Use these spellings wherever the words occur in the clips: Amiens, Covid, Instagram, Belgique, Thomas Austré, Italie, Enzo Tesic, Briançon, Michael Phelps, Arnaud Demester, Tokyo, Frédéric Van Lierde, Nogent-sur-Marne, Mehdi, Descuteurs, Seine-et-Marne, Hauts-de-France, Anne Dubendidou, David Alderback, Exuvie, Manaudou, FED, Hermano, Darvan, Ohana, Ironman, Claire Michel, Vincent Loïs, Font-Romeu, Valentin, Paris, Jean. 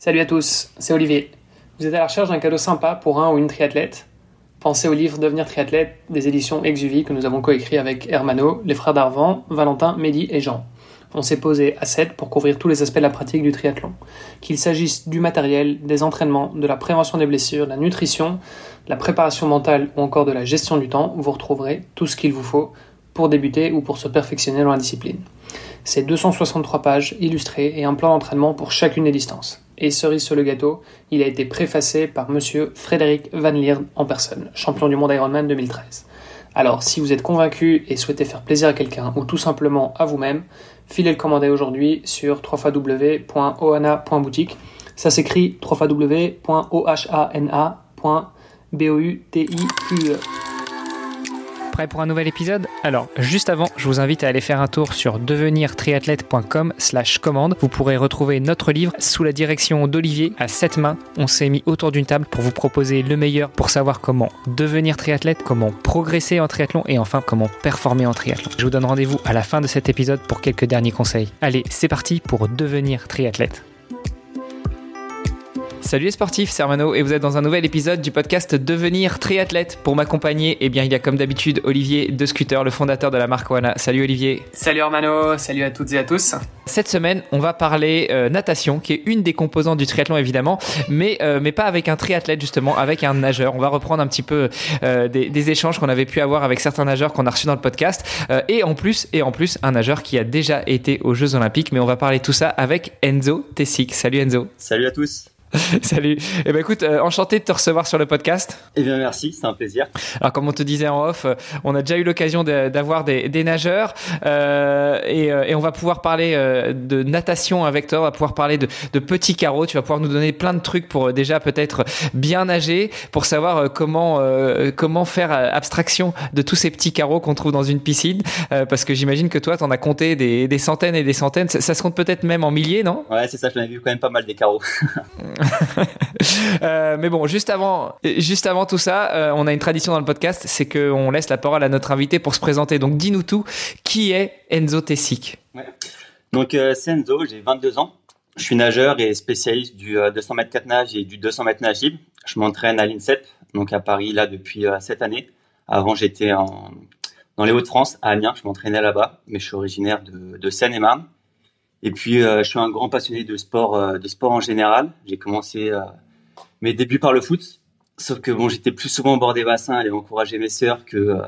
Salut à tous, c'est Olivier. Vous êtes à la recherche d'un cadeau sympa pour un ou une triathlète? Pensez au livre Devenir triathlète des éditions Exuvie que nous avons coécrit avec Hermano, les frères Darvan, Valentin, Mehdi et Jean. On s'est posé à 7 pour couvrir tous les aspects de la pratique du triathlon, qu'il s'agisse du matériel, des entraînements, de la prévention des blessures, de la nutrition, de la préparation mentale ou encore de la gestion du temps. Vous retrouverez tout ce qu'il vous faut pour débuter ou pour se perfectionner dans la discipline. C'est 263 pages illustrées et un plan d'entraînement pour chacune des distances. Et cerise sur le gâteau, il a été préfacé par monsieur Frédéric Van Lierde en personne, champion du monde Ironman 2013. Alors, si vous êtes convaincu et souhaitez faire plaisir à quelqu'un ou tout simplement à vous-même, filez le commander aujourd'hui sur www.ohana.boutique. Ça s'écrit www.ohana.boutique. Prêt pour un nouvel épisode? Alors, juste avant, je vous invite à aller faire un tour sur devenirtriathlète.com/commande. Vous pourrez retrouver notre livre sous la direction d'Olivier à 7 mains. On s'est mis autour d'une table pour vous proposer le meilleur pour savoir comment devenir triathlète, comment progresser en triathlon et enfin comment performer en triathlon. Je vous donne rendez-vous à la fin de cet épisode pour quelques derniers conseils. Allez, c'est parti pour devenir triathlète. Salut les sportifs, c'est Hermano et vous êtes dans un nouvel épisode du podcast Devenir triathlète. Pour m'accompagner, eh bien, il y a comme d'habitude Olivier Descuteurs, le fondateur de la marque Ohana. Salut Olivier. Salut Hermano, salut à toutes et à tous. Cette semaine, on va parler natation, qui est une des composantes du triathlon évidemment, mais pas avec un triathlète justement, avec un nageur. On va reprendre un petit peu des échanges qu'on avait pu avoir avec certains nageurs qu'on a reçus dans le podcast, et en plus un nageur qui a déjà été aux Jeux Olympiques. Mais on va parler tout ça avec Enzo Tesic. Salut Enzo. Salut à tous. Salut. Eh ben écoute, enchanté de te recevoir sur le podcast. Eh bien merci, c'est un plaisir. Alors comme on te disait en off, on a déjà eu l'occasion d'avoir des nageurs et on va pouvoir parler de natation avec toi. On va pouvoir parler de petits carreaux. Tu vas pouvoir nous donner plein de trucs pour déjà peut-être bien nager, pour savoir comment faire abstraction de tous ces petits carreaux qu'on trouve dans une piscine, parce que j'imagine que toi t'en as compté des centaines et des centaines. Ça se compte peut-être même en milliers, non? Ouais, c'est ça. J'en ai vu quand même pas mal des carreaux. Mais bon, juste avant tout ça, on a une tradition dans le podcast, c'est qu'on laisse la parole à notre invité pour se présenter. Donc dis-nous tout, qui est Enzo Tesic? Ouais. Donc c'est Enzo, j'ai 22 ans, je suis nageur et spécialiste du 200 mètres 4 nages et du 200 mètres nage libre. Je m'entraîne à l'INSEP, donc à Paris là depuis 7 années. Avant j'étais dans les Hauts-de-France, à Amiens, je m'entraînais là-bas, mais je suis originaire de Seine-et-Marne. Et puis, je suis un grand passionné de sport en général. J'ai commencé mes débuts par le foot, sauf que bon, j'étais plus souvent au bord des bassins, aller encourager mes sœurs que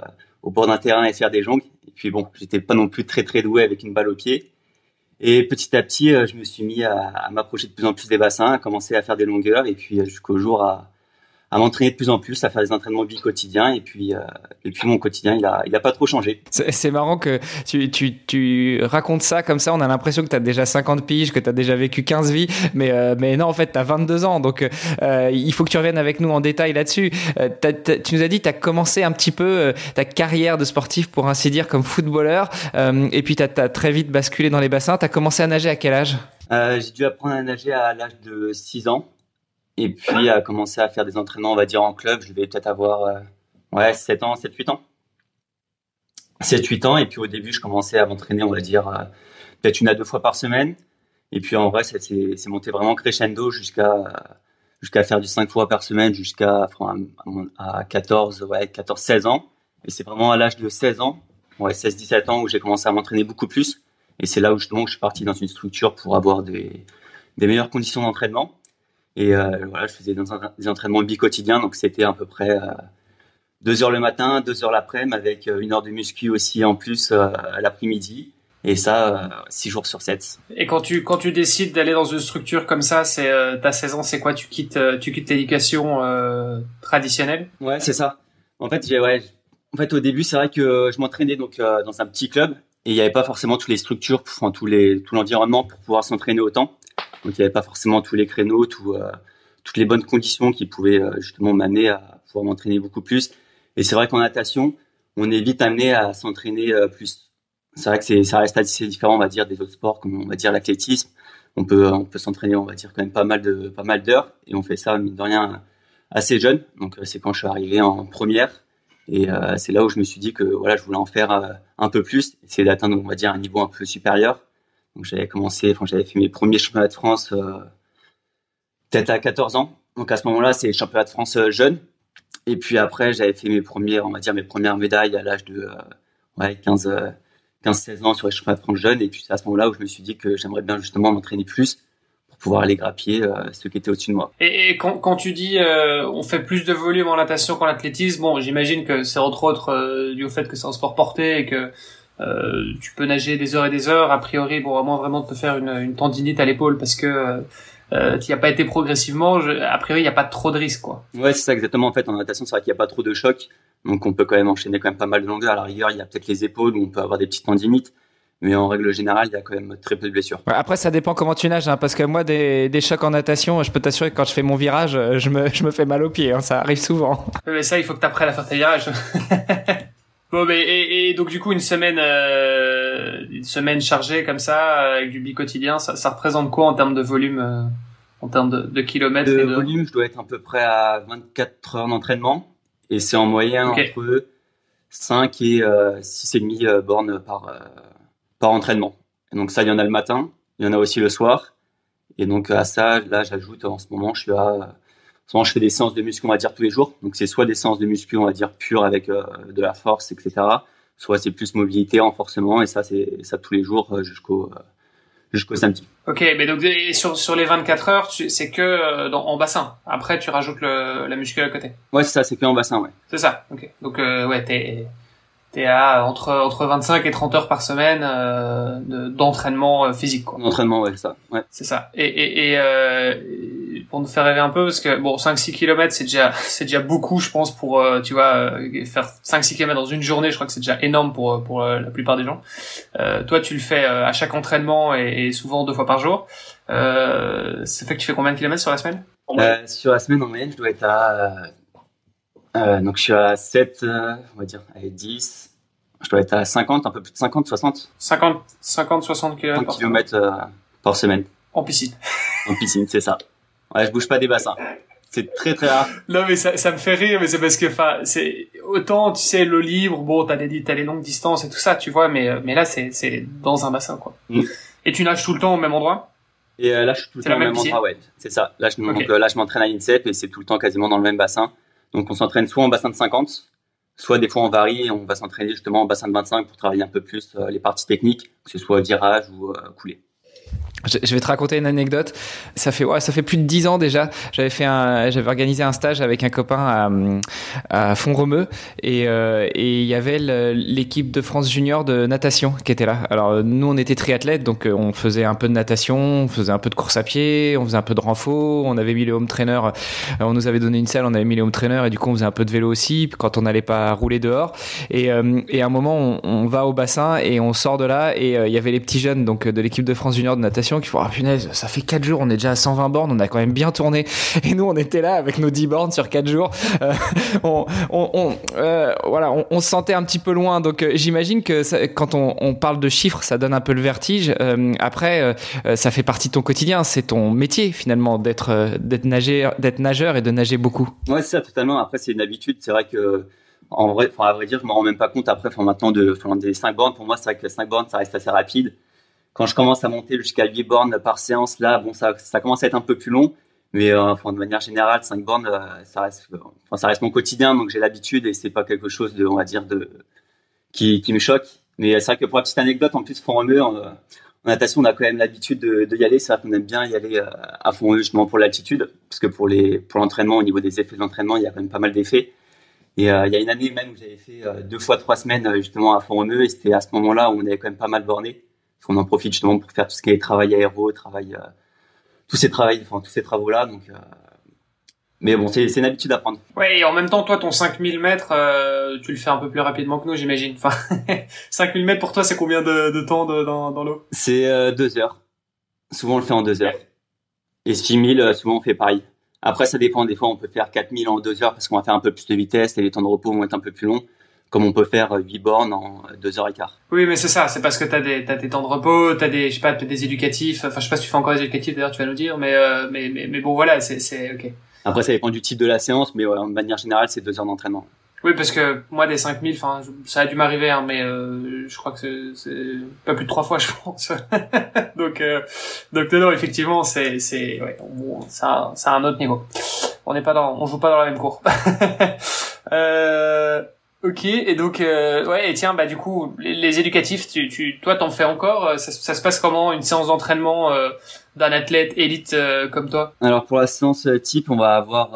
au bord d'un terrain et faire des jongles. Et puis bon, j'étais pas non plus très très doué avec une balle au pied. Et petit à petit, je me suis mis à m'approcher de plus en plus des bassins, à commencer à faire des longueurs, et puis jusqu'au jour à m'entraîner de plus en plus, à faire des entraînements de vie quotidiens, et puis mon quotidien il a pas trop changé. C'est marrant que tu racontes ça comme ça, on a l'impression que t'as déjà 50 piges, que t'as déjà vécu 15 vies, mais non, en fait t'as 22 ans, donc il faut que tu reviennes avec nous en détail là-dessus. Tu nous as dit t'as commencé un petit peu ta carrière de sportif, pour ainsi dire, comme footballeur, et puis t'as très vite basculé dans les bassins. T'as commencé à nager à quel âge? J'ai dû apprendre à nager à l'âge de 6 ans. Et puis, à commencer à faire des entraînements, on va dire, en club. Je vais peut-être avoir 7-8 ans. Et puis, au début, je commençais à m'entraîner, on va dire, peut-être 1 à 2 fois par semaine. Et puis, en vrai, ça s'est monté vraiment crescendo jusqu'à faire du 5 fois par semaine, à 14-16 ans. Et c'est vraiment à l'âge de 16 ans, 16-17 ans, où j'ai commencé à m'entraîner beaucoup plus. Et c'est là où, justement, je suis parti dans une structure pour avoir des meilleures conditions d'entraînement. Et voilà, je faisais des entraînements bi-quotidiens, donc c'était à peu près 2 heures le matin, 2 heures l'après-midi, avec 1 heure de muscu aussi en plus à l'après-midi, et ça 6 jours sur 7. Et quand tu décides d'aller dans une structure comme ça, c'est t'as 16 ans, c'est quoi? Tu quittes l'éducation traditionnelle? Ouais, c'est ça. En fait, au début, c'est vrai que je m'entraînais donc dans un petit club, et il n'y avait pas forcément toutes les structures, tout l'environnement pour pouvoir s'entraîner autant. Donc, il n'y avait pas forcément tous les créneaux, toutes les bonnes conditions qui pouvaient justement m'amener à pouvoir m'entraîner beaucoup plus. Et c'est vrai qu'en natation, on est vite amené à s'entraîner plus. C'est vrai que ça reste assez différent, on va dire, des autres sports, comme on va dire l'athlétisme. On peut s'entraîner, on va dire, quand même pas mal d'heures. Et on fait ça, mine de rien, assez jeune. Donc, c'est quand je suis arrivé en première. Et c'est là où je me suis dit que voilà, je voulais en faire un peu plus. Essayer d'atteindre, on va dire, un niveau un peu supérieur. Donc j'avais fait mes premiers championnats de France peut-être à 14 ans. Donc à ce moment-là, c'est championnat de France jeune. Et puis après, j'avais fait mes premières médailles à l'âge de 15-16 ans sur les championnats de France jeune. Et puis c'est à ce moment-là où je me suis dit que j'aimerais bien justement m'entraîner plus pour pouvoir aller grappiller ceux qui étaient au-dessus de moi. Et quand tu dis on fait plus de volume en natation qu'en athlétisme, bon, j'imagine que c'est entre autres dû au fait que c'est un sport porté et que tu peux nager des heures et des heures, a priori, bon, à moins vraiment de te faire une tendinite à l'épaule parce que... tu n'y as pas été progressivement, a priori, il n'y a pas trop de risques, quoi. Ouais, c'est ça, exactement. En fait, en natation, c'est vrai qu'il n'y a pas trop de chocs. Donc, on peut quand même enchaîner quand même pas mal de longueurs. À la rigueur, il y a peut-être les épaules où on peut avoir des petites tendinites. Mais en règle générale, il y a quand même très peu de blessures. Ouais, après, ça dépend comment tu nages, hein, parce que moi, des chocs en natation, je peux t'assurer que quand je fais mon virage, je me fais mal aux pieds, hein, ça arrive souvent. Mais ça, il faut que tu apprennes à faire tes virages. Bon, mais et donc du coup une semaine chargée comme ça avec du bi-quotidien, ça représente quoi en termes de volume, en termes de kilomètres de volume? Je dois être à peu près à 24 heures d'entraînement et c'est en moyenne entre 5 et 6,5 bornes par entraînement. Et donc ça, il y en a le matin, il y en a aussi le soir. Et donc à ça, là j'ajoute en ce moment, je fais des séances de muscu, on va dire, tous les jours. Donc, c'est soit des séances de muscu, on va dire, pures avec de la force, etc. Soit c'est plus mobilité, renforcement. Et ça, c'est ça tous les jours jusqu'au samedi. Ok, mais donc sur les 24 heures, c'est que en bassin. Après, tu rajoutes la muscu à côté. Ouais, c'est ça, c'est que en bassin, ouais. C'est ça, ok. Donc, ouais, t'es à entre 25 et 30 heures par semaine d'entraînement physique, quoi. D'entraînement, ouais, ça. Ouais. C'est ça. Pour nous faire rêver un peu, parce que bon, 5-6 km c'est déjà beaucoup, je pense, pour tu vois, faire 5-6 km dans une journée. Je crois que c'est déjà énorme pour la plupart des gens. Toi, tu le fais à chaque entraînement et souvent 2 fois par jour. Ça fait que tu fais combien de kilomètres sur la semaine? Sur la semaine, en moyenne, je dois être à donc je suis à 7, on va dire, à 10. Je dois être à 50, un peu plus de 50, 60. 60 km par semaine. En piscine. En piscine, c'est ça. Ouais, je bouge pas des bassins. C'est très très rare. Non, mais ça me fait rire, mais c'est parce que, enfin, c'est autant, tu sais, l'eau libre, bon, t'as les longues distances et tout ça, tu vois, mais là, c'est dans un bassin, quoi. Mmh. Et tu nages tout le temps au même endroit? Et là, je suis tout le temps au même endroit, ouais. C'est ça. Là, je m'entraîne à l'INSEP et c'est tout le temps quasiment dans le même bassin. Donc, on s'entraîne soit en bassin de 50, soit des fois on varie et on va s'entraîner justement en bassin de 25 pour travailler un peu plus les parties techniques, que ce soit virage ou coulée. Je vais te raconter une anecdote. Ça fait plus de 10 ans déjà. J'avais organisé un stage avec un copain à Font-Romeu et il y avait l'équipe de France junior de natation qui était là. Alors nous, on était triathlètes, donc on faisait un peu de natation, on faisait un peu de course à pied, on faisait un peu de renfo, on avait mis le home trainer, on nous avait donné une salle, on avait mis le home trainer et du coup on faisait un peu de vélo aussi quand on n'allait pas rouler dehors. Et à un moment on va au bassin et on sort de là et il y avait les petits jeunes donc de l'équipe de France junior de natation qui font, ah punaise, ça fait 4 jours, on est déjà à 120 bornes, on a quand même bien tourné. Et nous, on était là avec nos 10 bornes sur 4 jours. On se sentait un petit peu loin. Donc, j'imagine que ça, quand on parle de chiffres, ça donne un peu le vertige. Après, ça fait partie de ton quotidien. C'est ton métier, finalement, d'être nageur et de nager beaucoup. Ouais, c'est ça, totalement. Après, c'est une habitude. C'est vrai que, en vrai, à vrai dire, je m'en rends même pas compte. Après, maintenant, des 5 bornes, pour moi, c'est vrai que 5 bornes, ça reste assez rapide. Quand je commence à monter jusqu'à 8 bornes par séance, là, bon, ça commence à être un peu plus long. Mais de manière générale, 5 bornes, ça reste mon quotidien. Donc, j'ai l'habitude et c'est pas quelque chose de, on va dire, qui me choque. Mais c'est vrai que pour la petite anecdote, en plus, Font-Romeu, en natation, on a quand même l'habitude de y aller. C'est vrai qu'on aime bien y aller à Font-Romeu justement pour l'altitude. Parce que pour l'entraînement, au niveau des effets de l'entraînement, il y a quand même pas mal d'effets. Et il y a une année même où j'avais fait 2 fois 3 semaines justement à Font-Romeu. Et c'était à ce moment-là où on avait quand même pas mal borné. On en profite justement pour faire tout ce qui est travail aéro, tous ces travaux-là. Donc, mais bon, c'est une habitude à prendre. Ouais, et en même temps, toi, ton 5000 mètres, tu le fais un peu plus rapidement que nous, j'imagine. Enfin, 5000 mètres pour toi, c'est combien de temps dans l'eau? C'est 2 heures. Souvent, on le fait en 2 heures. Et 6000, souvent, on fait pareil. Après, ça dépend. Des fois, on peut faire 4000 en 2 heures parce qu'on va faire un peu plus de vitesse et les temps de repos vont être un peu plus longs. Comme on peut faire 8 bornes en 2h15. Oui, mais c'est ça, c'est parce que t'as tes temps de repos, t'as des, je sais pas, des éducatifs, enfin, je sais pas si tu fais encore des éducatifs, d'ailleurs, tu vas nous dire, mais bon, voilà, c'est ok. Après, ça dépend du type de la séance, mais ouais, de manière générale, c'est 2 heures d'entraînement. Oui, parce que moi, des 5000, enfin, ça a dû m'arriver, hein, mais je crois que c'est pas plus de 3 fois, je pense. donc non, effectivement, c'est ouais, bon, ça a un autre niveau. On n'est pas on joue pas dans la même cour. Ok, et donc ouais, et tiens, bah du coup, les éducatifs, toi, t'en fais encore. Ça se passe comment une séance d'entraînement d'un athlète élite comme toi? Alors pour la séance type, on va avoir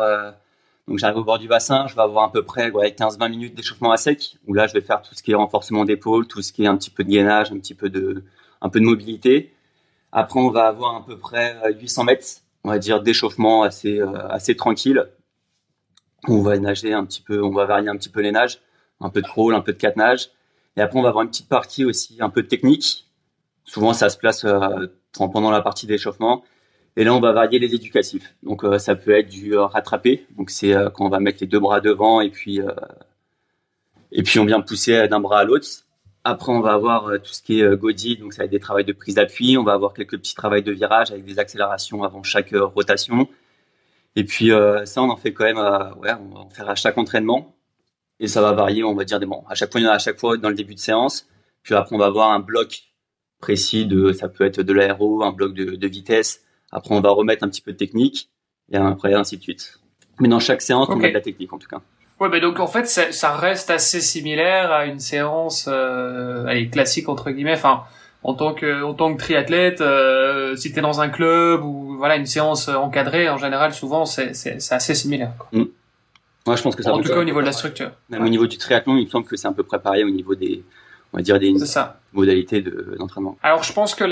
donc j'arrive au bord du bassin, je vais avoir à peu près 15-20 minutes d'échauffement à sec, où là je vais faire tout ce qui est renforcement d'épaule, tout ce qui est un petit peu de gainage, un peu de mobilité. Après on va avoir à peu près 800 mètres, on va dire, d'échauffement assez tranquille. On va nager un petit peu, on va varier un petit peu les nages, un peu de crawl, un peu de quatre nages. Et après on va avoir une petite partie aussi un peu de technique. Souvent ça se place pendant la partie d'échauffement. Et là, on va varier les éducatifs. Donc, ça peut être du rattrapé. Donc, c'est quand on va mettre les deux bras devant et puis on vient pousser d'un bras à l'autre. Après, on va avoir tout ce qui est godie. Donc, ça va être des travails de prise d'appui. On va avoir quelques petits travails de virage avec des accélérations avant chaque rotation. Et puis, ça, on en fait quand même, on va en faire à chaque entraînement. Et ça va varier, on va dire, à chaque fois dans le début de séance. Puis après, on va avoir un bloc précis ça peut être de l'aéro, un bloc de vitesse. Après, on va remettre un petit peu de technique, et après, ainsi de suite. Mais dans chaque séance, on met de la technique, en tout cas. Ouais, mais donc, en fait, ça reste assez similaire à une séance classique, entre guillemets. Enfin, en tant que triathlète, si t'es dans un club ou voilà une séance encadrée, en général, souvent, c'est assez similaire, quoi. Mmh. Ouais, je pense que ça. En tout cas, au niveau de la structure. Même au niveau du triathlon, il me semble que c'est un peu préparé au niveau des modalités d'entraînement. Alors, je pense que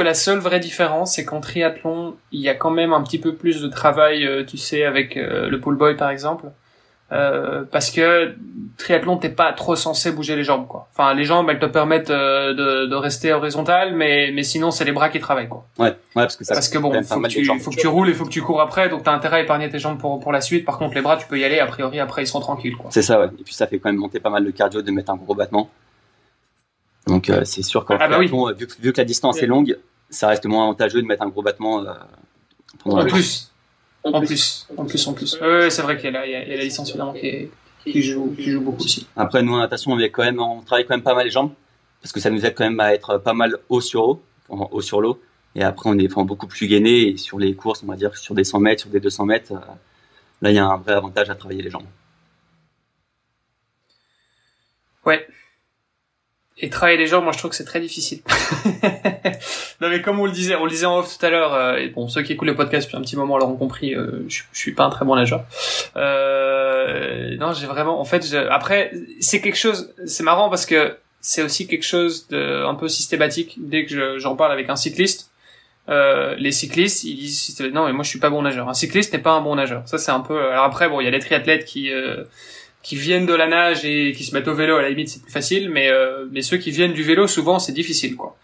la seule vraie différence, c'est qu'en triathlon, il y a quand même un petit peu plus de travail, tu sais, avec le pool boy, par exemple. Parce que triathlon, t'es pas trop censé bouger les jambes, quoi. Enfin, les jambes, elles te permettent de rester horizontale, mais sinon, c'est les bras qui travaillent, quoi. Ouais, parce que ça. Parce que bon, faut que tu roules et faut que tu cours après, donc t'as intérêt à épargner tes jambes pour la suite. Par contre, les bras, tu peux y aller, a priori, après, ils sont tranquilles, quoi. C'est ça, ouais. Et puis, ça fait quand même monter pas mal le cardio de mettre un gros battement. Donc c'est sûr qu'en triathlon, vu que la distance est longue, ça reste moins avantageux de mettre un gros battement pendant la course. En plus. Oui, c'est vrai qu'il y a la distance finalement qui joue beaucoup aussi. Après, nous en natation, on travaille quand même pas mal les jambes, parce que ça nous aide quand même à être pas mal haut sur l'eau. Et après, on est beaucoup plus gainé, et sur les courses, on va dire sur des 100 mètres, sur des 200 mètres, là, il y a un vrai avantage à travailler les jambes. Ouais. Et travailler les jambes, moi je trouve que c'est très difficile. Non mais comme on le disait en off tout à l'heure, et bon, ceux qui écoutent le podcast depuis un petit moment l'auront compris, je suis pas un très bon nageur. Non, j'ai vraiment, en fait, après c'est quelque chose, c'est marrant parce que c'est aussi quelque chose de un peu systématique. Dès que j'en parle avec un cycliste, les cyclistes, ils disent non mais moi je suis pas bon nageur. Un cycliste n'est pas un bon nageur. Ça c'est un peu. Alors après bon, il y a les triathlètes qui viennent de la nage et qui se mettent au vélo, à la limite c'est plus facile, mais ceux qui viennent du vélo souvent c'est difficile, quoi.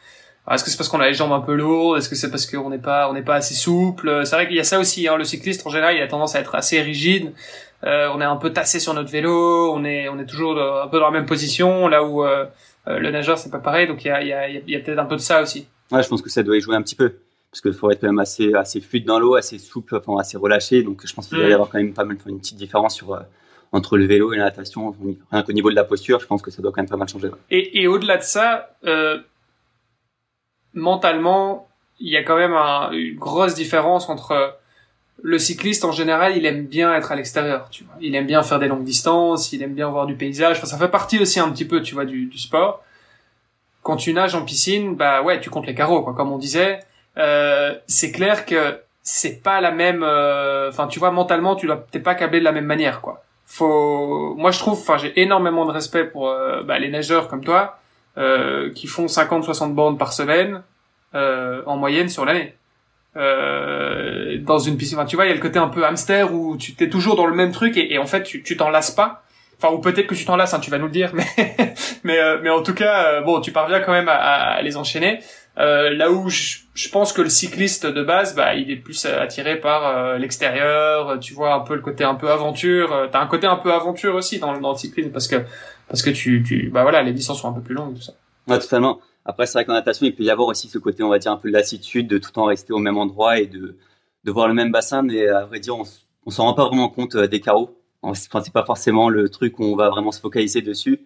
Alors, est-ce que c'est parce qu'on a les jambes un peu lourdes, est-ce que c'est parce qu'on n'est pas assez souple? C'est vrai qu'il y a ça aussi, hein, le cycliste en général il a tendance à être assez rigide, on est un peu tassé sur notre vélo, on est toujours un peu dans la même position, là où le nageur c'est pas pareil, donc il y a peut-être un peu de ça aussi. Ouais, je pense que ça doit y jouer un petit peu, parce qu'il faut être quand même assez fluide dans l'eau, assez souple, assez relâché, donc je pense qu'il doit y avoir quand même pas mal une petite différence entre le vélo et la natation, rien qu'au niveau de la posture, je pense que ça doit quand même pas mal changer. Ouais. Et au-delà de ça, mentalement, il y a quand même une grosse différence entre le cycliste en général, il aime bien être à l'extérieur, tu vois. Il aime bien faire des longues distances, il aime bien voir du paysage. Enfin, ça fait partie aussi un petit peu, tu vois, du sport. Quand tu nages en piscine, bah ouais, tu comptes les carreaux, quoi, comme on disait. C'est clair que c'est pas la même. Enfin, tu vois, mentalement, t'es pas câblé de la même manière, quoi. Moi je trouve, j'ai énormément de respect pour les nageurs comme toi qui font 50-60 bornes par semaine en moyenne sur l'année dans une piscine. Enfin, tu vois, il y a le côté un peu hamster où tu t'es toujours dans le même truc et en fait tu t'en lasses pas. Enfin, ou peut-être que tu t'en lasses, hein, tu vas nous le dire, mais en tout cas bon, tu parviens quand même à les enchaîner. Là où je pense que le cycliste de base, bah, il est plus attiré par l'extérieur, tu vois, un peu le côté un peu aventure. T'as un côté un peu aventure aussi dans le cyclisme parce que les distances sont un peu plus longues, tout ça. Ouais, totalement. Après, c'est vrai qu'en natation, il peut y avoir aussi ce côté, on va dire, un peu de lassitude, de tout le temps rester au même endroit et de voir le même bassin, mais à vrai dire, on s'en rend pas vraiment compte des carreaux. Enfin, c'est pas forcément le truc où on va vraiment se focaliser dessus.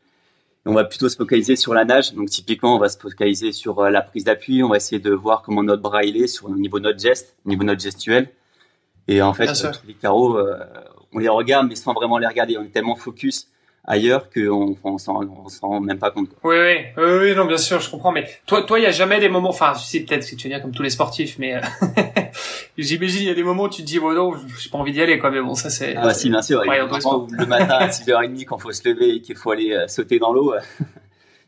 On va plutôt se focaliser sur la nage. Donc, typiquement, on va se focaliser sur la prise d'appui. On va essayer de voir comment notre bras il est sur le niveau de notre geste, niveau de notre gestuelle. Et en fait, tous les carreaux, on les regarde, mais sans vraiment les regarder. On est tellement focus ailleurs qu'on ne s'en rend même pas compte. Oui, non, bien sûr, je comprends. Mais toi, il n'y a jamais des moments... Enfin, si, peut-être que tu veux dire comme tous les sportifs, mais j'imagine il y a des moments où tu te dis, bon, non, j'ai pas envie d'y aller, quoi. Mais bon, ça, c'est... Ah, bah, si, bien sûr. Ouais, le matin, à 6h30, quand il faut se lever et qu'il faut aller sauter dans l'eau,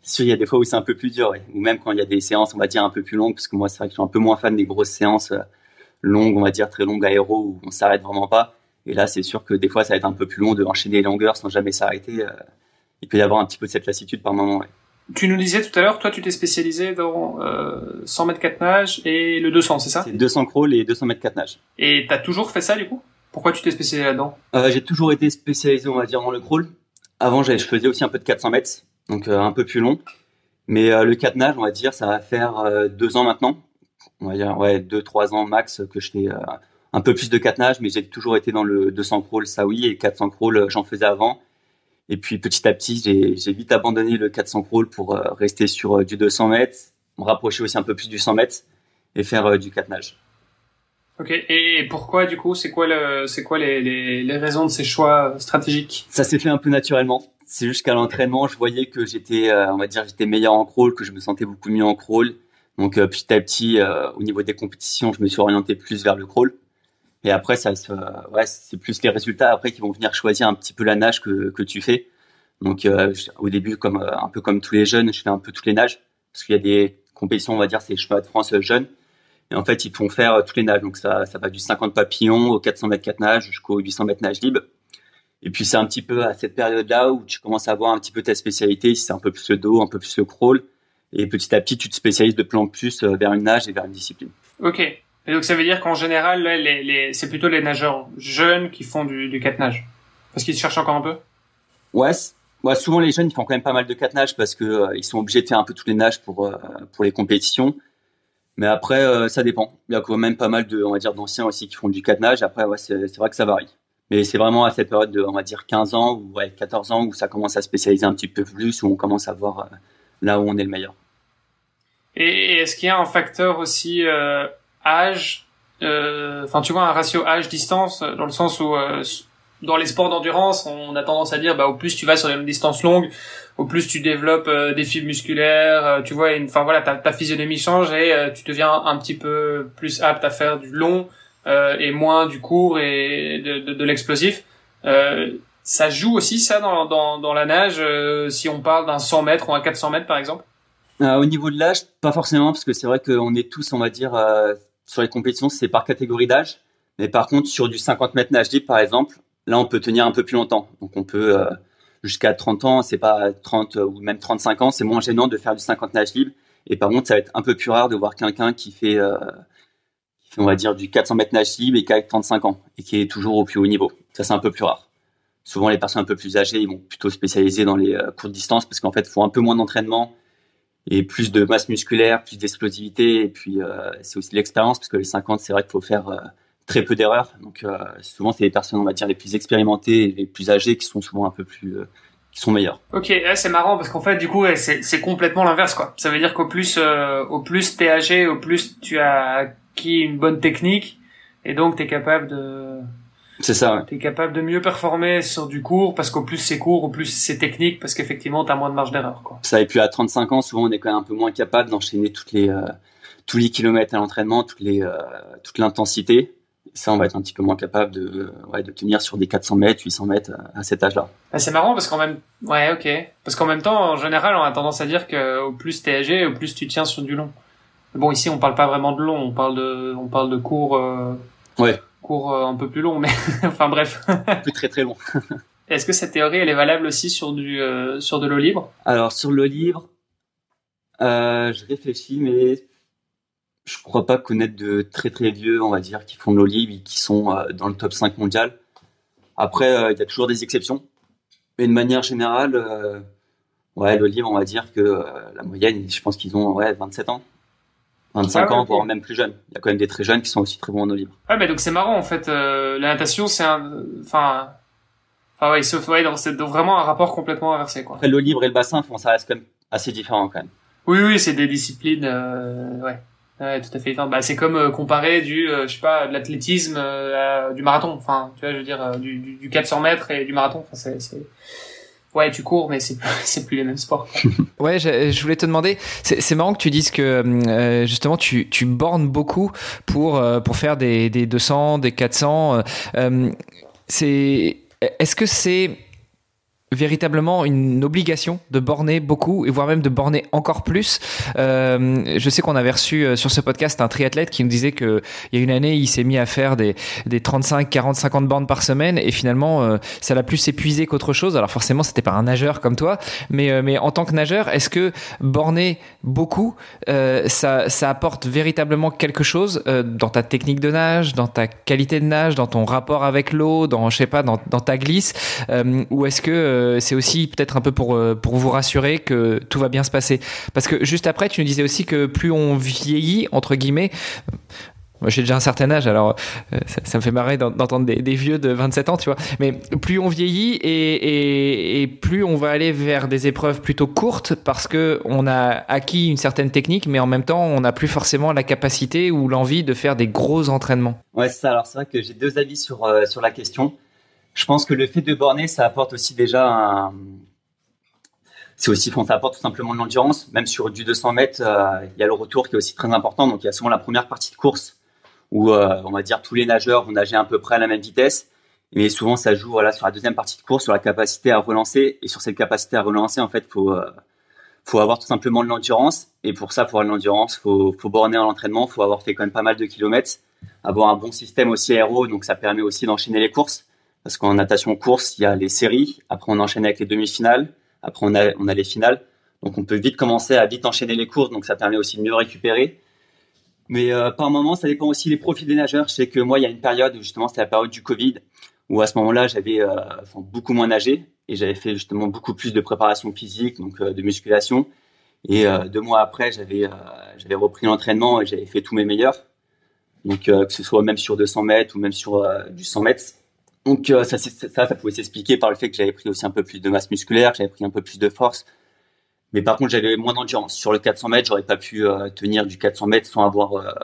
c'est sûr, il y a des fois où c'est un peu plus dur. Ouais. Ou même quand il y a des séances, on va dire, un peu plus longues, parce que moi, c'est vrai que je suis un peu moins fan des grosses séances longues, on va dire, très longues aéro, où on ne s'arrête vraiment pas. Et là, c'est sûr que des fois, ça va être un peu plus long de enchaîner les longueurs sans jamais s'arrêter. Il peut y avoir un petit peu de cette lassitude par moment. Ouais. Tu nous disais tout à l'heure, toi, tu t'es spécialisé dans 100 mètres 4 nages et le 200, c'est ça ? C'est 200 crawl et 200 mètres 4 nages. Et t'as toujours fait ça, du coup ? Pourquoi tu t'es spécialisé là-dedans ? J'ai toujours été spécialisé, on va dire, dans le crawl. Avant, je faisais aussi un peu de 400 mètres, donc un peu plus long. Mais le 4 nages, on va dire, ça va faire 2 ans maintenant. On va dire, 2-3 ans max que je fais... un peu plus de 4 nages, mais j'ai toujours été dans le 200 crawl, ça oui, et 400 crawl, j'en faisais avant. Et puis petit à petit, j'ai vite abandonné le 400 crawl pour rester sur du 200 mètres, me rapprocher aussi un peu plus du 100 mètres et faire du 4 nages. Ok, et pourquoi du coup, c'est quoi les raisons de ces choix stratégiques ? Ça s'est fait un peu naturellement. C'est juste qu'à l'entraînement, je voyais que j'étais meilleur en crawl, que je me sentais beaucoup mieux en crawl. Donc petit à petit, au niveau des compétitions, je me suis orienté plus vers le crawl. Et après, c'est plus les résultats après qui vont venir choisir un petit peu la nage que tu fais. Donc, au début, un peu comme tous les jeunes, je fais un peu toutes les nages. Parce qu'il y a des compétitions, on va dire, c'est les championnats de France jeunes. Et en fait, ils te font faire toutes les nages. Donc, ça va du 50 papillons au 400 mètres 4 nages jusqu'au 800 mètres nage libre. Et puis, c'est un petit peu à cette période-là où tu commences à voir un petit peu ta spécialité. Si c'est un peu plus le dos, un peu plus le crawl. Et petit à petit, tu te spécialises de plus en plus vers une nage et vers une discipline. OK. Et donc, ça veut dire qu'en général, là, c'est plutôt les nageurs jeunes qui font du 4 nages. Parce qu'ils se cherchent encore un peu ? Ouais, souvent les jeunes, ils font quand même pas mal de 4 nages parce qu'ils sont obligés de faire un peu toutes les nages pour les compétitions. Mais après, ça dépend. Il y a quand même pas mal de, on va dire, d'anciens aussi qui font du 4 nages. Après, c'est vrai que ça varie. Mais c'est vraiment à cette période de, on va dire, 15 ans ou 14 ans où ça commence à spécialiser un petit peu plus, où on commence à voir là où on est le meilleur. Et est-ce qu'il y a un facteur aussi... âge, enfin tu vois un ratio âge-distance dans le sens où dans les sports d'endurance on a tendance à dire bah au plus tu vas sur une distance longue, au plus tu développes des fibres musculaires, tu vois, enfin voilà ta physionomie change et tu deviens un petit peu plus apte à faire du long et moins du court et de l'explosif. Ça joue aussi ça dans la nage si on parle d'un 100 mètres ou un 400 mètres par exemple. Au niveau de l'âge, pas forcément parce que c'est vrai qu'on est tous on va dire sur les compétitions, c'est par catégorie d'âge. Mais par contre, sur du 50 mètres nage libre, par exemple, là, on peut tenir un peu plus longtemps. Donc, on peut jusqu'à 30 ans, c'est pas 30 ou même 35 ans, c'est moins gênant de faire du 50 nage libre. Et par contre, ça va être un peu plus rare de voir quelqu'un qui fait on va dire, du 400 mètres nage libre et qui a 35 ans et qui est toujours au plus haut niveau. Ça, c'est un peu plus rare. Souvent, les personnes un peu plus âgées, ils vont plutôt spécialiser dans les courtes distances parce qu'en fait, il faut un peu moins d'entraînement. Et plus de masse musculaire, plus d'explosivité. Et puis, c'est aussi l'expérience, parce que les 50, c'est vrai qu'il faut faire très peu d'erreurs. Donc, souvent, c'est les personnes, on va dire, les plus expérimentées et les plus âgées qui sont souvent un peu plus... qui sont meilleures. OK, c'est marrant, parce qu'en fait, du coup, c'est complètement l'inverse, quoi. Ça veut dire qu'au plus t'es âgé, au plus tu as acquis une bonne technique. Et donc, t'es capable de... C'est ça, ouais. T'es capable de mieux performer sur du court, parce qu'au plus c'est court, au plus c'est technique, parce qu'effectivement, t'as moins de marge d'erreur, quoi. Ça, et puis à 35 ans, souvent, on est quand même un peu moins capable d'enchaîner tous les kilomètres à l'entraînement, toute l'intensité. Ça, on va être un petit peu moins capable de tenir sur des 400 mètres, 800 mètres à cet âge-là. Ah, c'est marrant, parce qu'en même temps, en général, on a tendance à dire qu'au plus t'es âgé, au plus tu tiens sur du long. Bon, ici, on parle pas vraiment de long, on parle de court, ouais. Cours un peu plus long, mais enfin bref. Plus très très long. Est-ce que cette théorie, elle est valable aussi sur de l'eau libre ? Alors sur l'eau libre, je réfléchis, mais je crois pas connaître de très très vieux, on va dire, qui font de l'eau libre et qui sont dans le top 5 mondial. Après, il y a toujours des exceptions. Mais de manière générale, l'eau libre, on va dire que la moyenne, je pense qu'ils ont 27 ans. 25 ans, voire même plus jeunes. Il y a quand même des très jeunes qui sont aussi très bons en eau libre. Ouais, mais donc c'est marrant en fait. La natation, c'est un. Enfin, Enfin ouais, ils se dans vraiment un rapport complètement inversé quoi. Après, l'eau libre et le bassin, ça reste quand même assez différent quand même. Oui, oui, c'est des disciplines, ouais. Ouais, tout à fait. Bah, c'est comme comparer du, je sais pas, de l'athlétisme, du marathon. Enfin, tu vois, je veux dire, du 400 mètres et du marathon. Enfin, c'est... Ouais, tu cours, mais c'est plus les mêmes sports. Ouais, je voulais te demander, c'est marrant que tu dises que justement tu bornes beaucoup pour faire des 200, des 400. Est-ce que c'est véritablement une obligation de borner beaucoup et voire même de borner encore plus. Je sais qu'on avait reçu sur ce podcast un triathlète qui nous disait qu'il y a une année, il s'est mis à faire des 35, 40, 50 bornes par semaine et finalement, ça l'a plus épuisé qu'autre chose. Alors forcément, c'était pas un nageur comme toi, mais en tant que nageur, est-ce que borner beaucoup, ça apporte véritablement quelque chose dans ta technique de nage, dans ta qualité de nage, dans ton rapport avec l'eau, dans ta glisse, ou est-ce que c'est aussi peut-être un peu pour vous rassurer que tout va bien se passer? Parce que juste après, tu nous disais aussi que plus on vieillit, entre guillemets, moi j'ai déjà un certain âge, alors ça me fait marrer d'entendre des vieux de 27 ans, tu vois, mais plus on vieillit et plus on va aller vers des épreuves plutôt courtes parce qu'on a acquis une certaine technique, mais en même temps, on n'a plus forcément la capacité ou l'envie de faire des gros entraînements. Ouais, c'est ça. Alors c'est vrai que j'ai deux avis sur la question. Je pense que le fait de borner, ça apporte aussi déjà ça apporte tout simplement de l'endurance. Même sur du 200 mètres, il y a le retour qui est aussi très important. Donc, il y a souvent la première partie de course où, on va dire, tous les nageurs vont nager à peu près à la même vitesse. Mais souvent, ça joue, voilà, sur la deuxième partie de course, sur la capacité à relancer. Et sur cette capacité à relancer, en fait, faut avoir tout simplement de l'endurance. Et pour ça, pour avoir de l'endurance, faut borner à l'entraînement. Faut avoir fait quand même pas mal de kilomètres. Avoir un bon système aussi aéro. Donc, ça permet aussi d'enchaîner les courses. Parce qu'en natation course, il y a les séries. Après, on enchaîne avec les demi-finales. Après, on a les finales. Donc, on peut vite commencer à vite enchaîner les courses. Donc, ça permet aussi de mieux récupérer. Mais par moment, ça dépend aussi des profils des nageurs. Je sais que moi, il y a une période, justement, c'était la période du Covid, où à ce moment-là, j'avais beaucoup moins nagé. Et j'avais fait justement beaucoup plus de préparation physique, donc de musculation. Et 2 mois après, j'avais repris l'entraînement et j'avais fait tous mes meilleurs. Donc, que ce soit même sur 200 mètres ou même sur du 100 mètres. Donc ça pouvait s'expliquer par le fait que j'avais pris aussi un peu plus de masse musculaire, que j'avais pris un peu plus de force. Mais par contre, j'avais moins d'endurance. Sur le 400 mètres, j'aurais pas pu tenir du 400 mètres sans avoir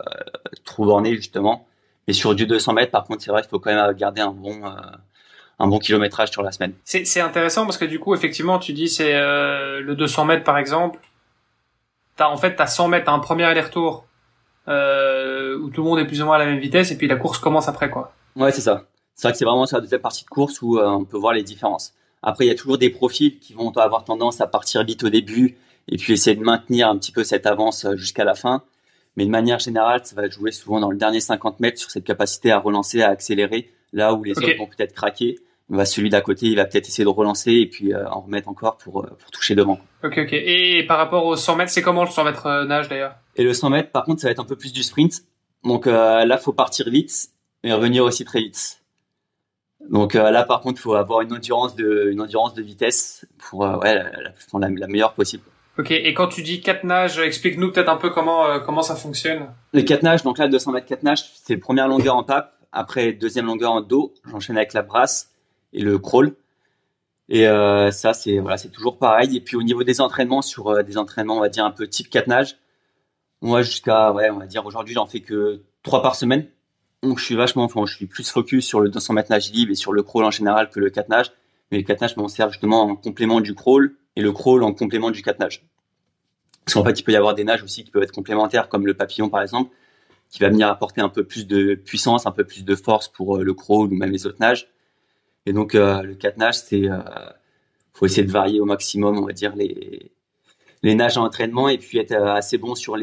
trop borné, justement. Mais sur du 200 mètres, par contre, c'est vrai qu'il faut quand même garder un bon kilométrage sur la semaine. C'est intéressant parce que du coup, effectivement, tu dis c'est le 200 mètres, par exemple. T'as 100 mètres, t'as un premier aller-retour où tout le monde est plus ou moins à la même vitesse et puis la course commence après, quoi. Ouais, c'est ça. C'est vrai que c'est vraiment sur la deuxième partie de course où on peut voir les différences. Après, il y a toujours des profils qui vont avoir tendance à partir vite au début et puis essayer de maintenir un petit peu cette avance jusqu'à la fin. Mais de manière générale, ça va jouer souvent dans le dernier 50 mètres sur cette capacité à relancer, à accélérer, là où les autres vont peut-être craquer. Celui d'à côté, il va peut-être essayer de relancer et puis en remettre encore pour toucher devant. Ok. Et par rapport aux 100 mètres, c'est comment le 100 mètres nage d'ailleurs? Et le 100 mètres, par contre, ça va être un peu plus du sprint. Donc là, il faut partir vite mais revenir aussi très vite. Donc là, par contre, il faut avoir une endurance de vitesse pour la meilleure possible. Ok, et quand tu dis 4 nages, explique-nous peut-être un peu comment ça fonctionne. Les 4 nages, donc là, 200 mètres 4 nages, c'est première longueur en pape, après deuxième longueur en dos, j'enchaîne avec la brasse et le crawl. Et ça, c'est toujours pareil. Et puis au niveau des entraînements, sur des entraînements, on va dire, un peu type 4 nages, moi, on va dire, aujourd'hui, j'en fais que 3 par semaine. Donc, je suis plus focus sur le 200 mètres nage libre et sur le crawl en général que le 4 nage. Mais le 4 nage m'en sert justement en complément du crawl et le crawl en complément du 4 nage. Parce qu'en fait, il peut y avoir des nages aussi qui peuvent être complémentaires, comme le papillon par exemple, qui va venir apporter un peu plus de puissance, un peu plus de force pour le crawl ou même les autres nages. Et donc, le 4 nage, faut essayer de varier au maximum, on va dire, les nages en entraînement et puis être assez bon sur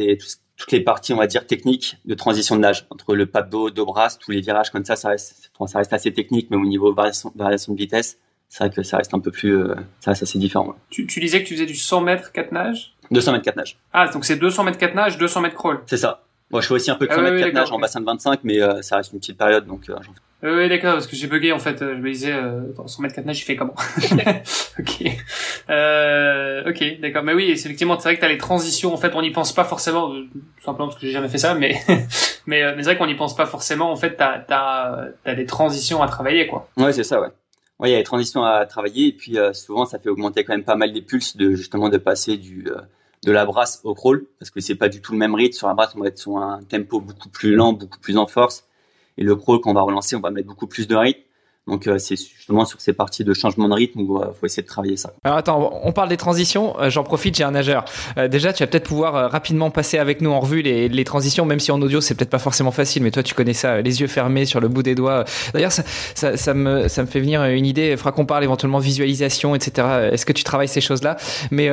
toutes les parties, on va dire, techniques de transition de nage. Entre le pape d'eau, dos brasse, tous les virages comme ça, ça reste assez technique, mais au niveau variation de vitesse, c'est vrai que ça reste un peu plus, ça reste assez différent. Ouais. Tu disais que tu faisais du 100 mètres 4 nages? 200 mètres 4 nages. Ah, donc c'est 200 mètres 4 nages, 200 mètres crawl. C'est ça. Moi, je fais aussi un peu de 100 mètres 4 nages en bassin de 25, mais ça reste une petite période, donc j'en fais. Oui, d'accord, parce que j'ai bugué, en fait. Je me disais, 100 mètres 4 nages, j'ai fait comment? Ok, d'accord. Mais oui, effectivement, c'est vrai que t'as les transitions, en fait, on n'y pense pas forcément, tout simplement parce que j'ai jamais fait ça, mais c'est vrai qu'on n'y pense pas forcément, en fait, t'as des transitions à travailler, quoi. Ouais, c'est ça, ouais. Oui, il y a des transitions à travailler et puis souvent ça fait augmenter quand même pas mal les pulses de justement de passer de la brasse au crawl parce que c'est pas du tout le même rythme. Sur la brasse, on va être sur un tempo beaucoup plus lent, beaucoup plus en force et le crawl quand on va relancer, on va mettre beaucoup plus de rythme. Donc c'est justement sur ces parties de changement de rythme où il faut essayer de travailler ça. Alors attends, on parle des transitions, j'en profite, j'ai un nageur. Déjà, tu vas peut-être pouvoir rapidement passer avec nous en revue les transitions, même si en audio c'est peut-être pas forcément facile, mais toi tu connais ça, les yeux fermés sur le bout des doigts. D'ailleurs, ça me fait venir une idée, il faudra qu'on parle éventuellement visualisation, etc. Est-ce que tu travailles ces choses-là ? Mais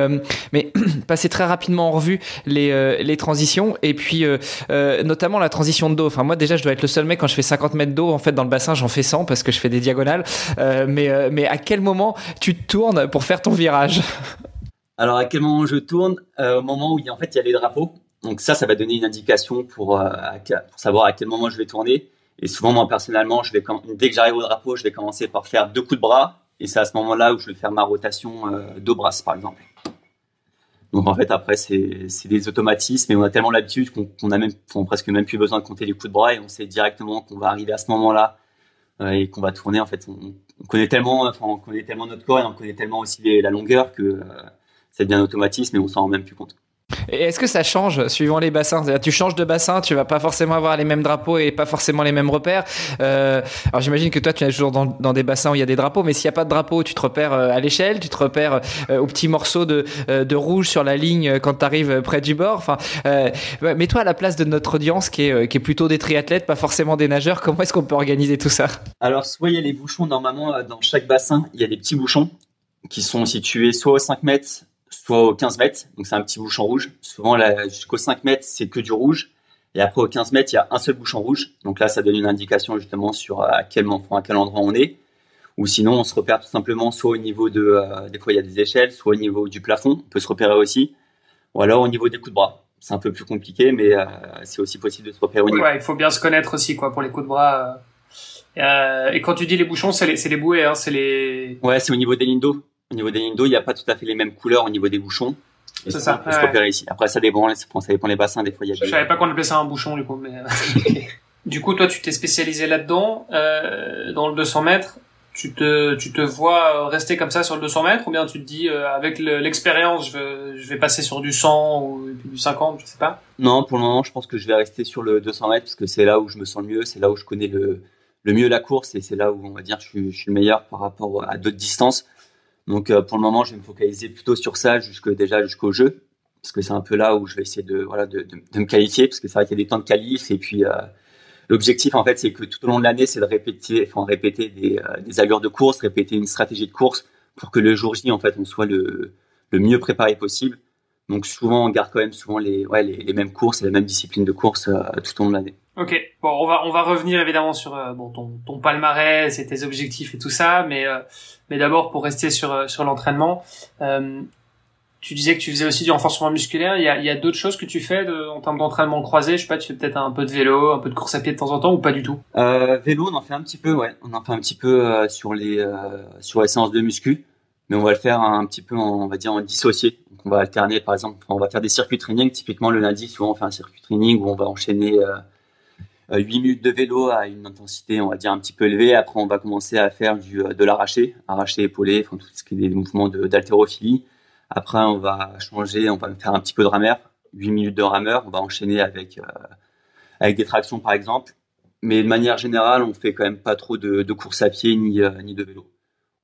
passer très rapidement en revue les transitions et puis notamment la transition de dos. Enfin, moi déjà, je dois être le seul mec quand je fais 50 mètres d'eau, en fait dans le bassin j'en fais 100 parce que je fais des diagonale, mais à quel moment tu te tournes pour faire ton virage ? Alors à quel moment je tourne ? Au moment où il y a les drapeaux. Donc ça va donner une indication pour savoir à quel moment je vais tourner. Et souvent moi personnellement, dès que j'arrive au drapeau, je vais commencer par faire 2 coups de bras. Et c'est à ce moment-là où je vais faire ma rotation dos brasse par exemple. Donc en fait après c'est des automatismes et on a tellement l'habitude qu'on a presque même plus besoin de compter les coups de bras et on sait directement qu'on va arriver à ce moment-là. Et qu'on va tourner, en fait, on connaît tellement notre corps et on connaît tellement aussi la longueur que ça devient un automatisme et on s'en rend même plus compte. Et est-ce que ça change suivant les bassins ? C'est-à-dire, tu changes de bassin, tu vas pas forcément avoir les mêmes drapeaux et pas forcément les mêmes repères. Alors j'imagine que toi tu es toujours dans des bassins où il y a des drapeaux, mais s'il n'y a pas de drapeau, tu te repères à l'échelle, tu te repères aux petits morceaux de rouge sur la ligne quand tu arrives près du bord. Enfin, mets-toi à la place de notre audience qui est plutôt des triathlètes, pas forcément des nageurs. Comment est-ce qu'on peut organiser tout ça ? Alors soit il y a les bouchons, normalement dans chaque bassin, il y a des petits bouchons qui sont situés soit aux 5 mètres, soit aux 15 mètres, donc c'est un petit bouchon rouge. Souvent, jusqu'aux 5 mètres, c'est que du rouge. Et après, aux 15 mètres, il y a un seul bouchon rouge. Donc là, ça donne une indication justement sur à quel endroit on est. Ou sinon, on se repère tout simplement soit au niveau des fois, il y a des échelles, soit au niveau du plafond. On peut se repérer aussi. Ou alors au niveau des coups de bras. C'est un peu plus compliqué, mais c'est aussi possible de se repérer au niveau. Ouais, il faut bien se connaître aussi quoi, pour les coups de bras. Et quand tu dis les bouchons, c'est les bouées. Hein, Ouais, c'est au niveau des lignes d'eau. Au niveau des lignes d'eau, il n'y a pas tout à fait les mêmes couleurs au niveau des bouchons. Et c'est ça. On peut se repérer ici. Après, ça dépend les bassins. Des fois, il y a. Je savais pas qu'on appelait ça un bouchon, du coup. Mais... Du coup, toi, tu t'es spécialisé là-dedans, dans le 200 mètres. Tu te vois rester comme ça sur le 200 mètres, ou bien tu te dis, avec l'expérience, je vais passer sur du 100 ou du 50, je sais pas. Non, pour le moment, je pense que je vais rester sur le 200 mètres parce que c'est là où je me sens le mieux, c'est là où je connais le mieux la course et c'est là où, on va dire, je suis le meilleur par rapport à d'autres distances. Donc pour le moment, je vais me focaliser plutôt sur ça jusqu'au jeu, parce que c'est un peu là où je vais essayer de me qualifier, parce que c'est vrai qu'il y a des temps de qualif et puis l'objectif en fait c'est que tout au long de l'année, c'est de répéter des allures de course, répéter une stratégie de course pour que le jour J en fait on soit le mieux préparé possible. Donc souvent on garde quand même les mêmes courses et la même discipline de course tout au long de l'année. Ok, bon on va revenir évidemment sur ton palmarès et tes objectifs et tout ça, mais d'abord pour rester sur l'entraînement, tu disais que tu faisais aussi du renforcement musculaire. Il y a d'autres choses que tu fais en termes d'entraînement croisé. Je sais pas, tu fais peut-être un peu de vélo, un peu de course à pied de temps en temps ou pas du tout. Vélo, on en fait un petit peu, ouais, sur les séances de muscu, mais on va le faire un petit peu, on va dire en dissocié. Donc on va alterner, par exemple, on va faire des circuits training. Typiquement le lundi, souvent on fait un circuit training où on va enchaîner 8 minutes de vélo à une intensité, on va dire, un petit peu élevée. Après, on va commencer à faire de l'arraché, épaulé, enfin, tout ce qui est des mouvements d'haltérophilie. Après, on va changer, on va faire un petit peu de rameur, 8 minutes de rameur. On va enchaîner avec des tractions, par exemple. Mais de manière générale, on fait quand même pas trop de course à pied ni de vélo.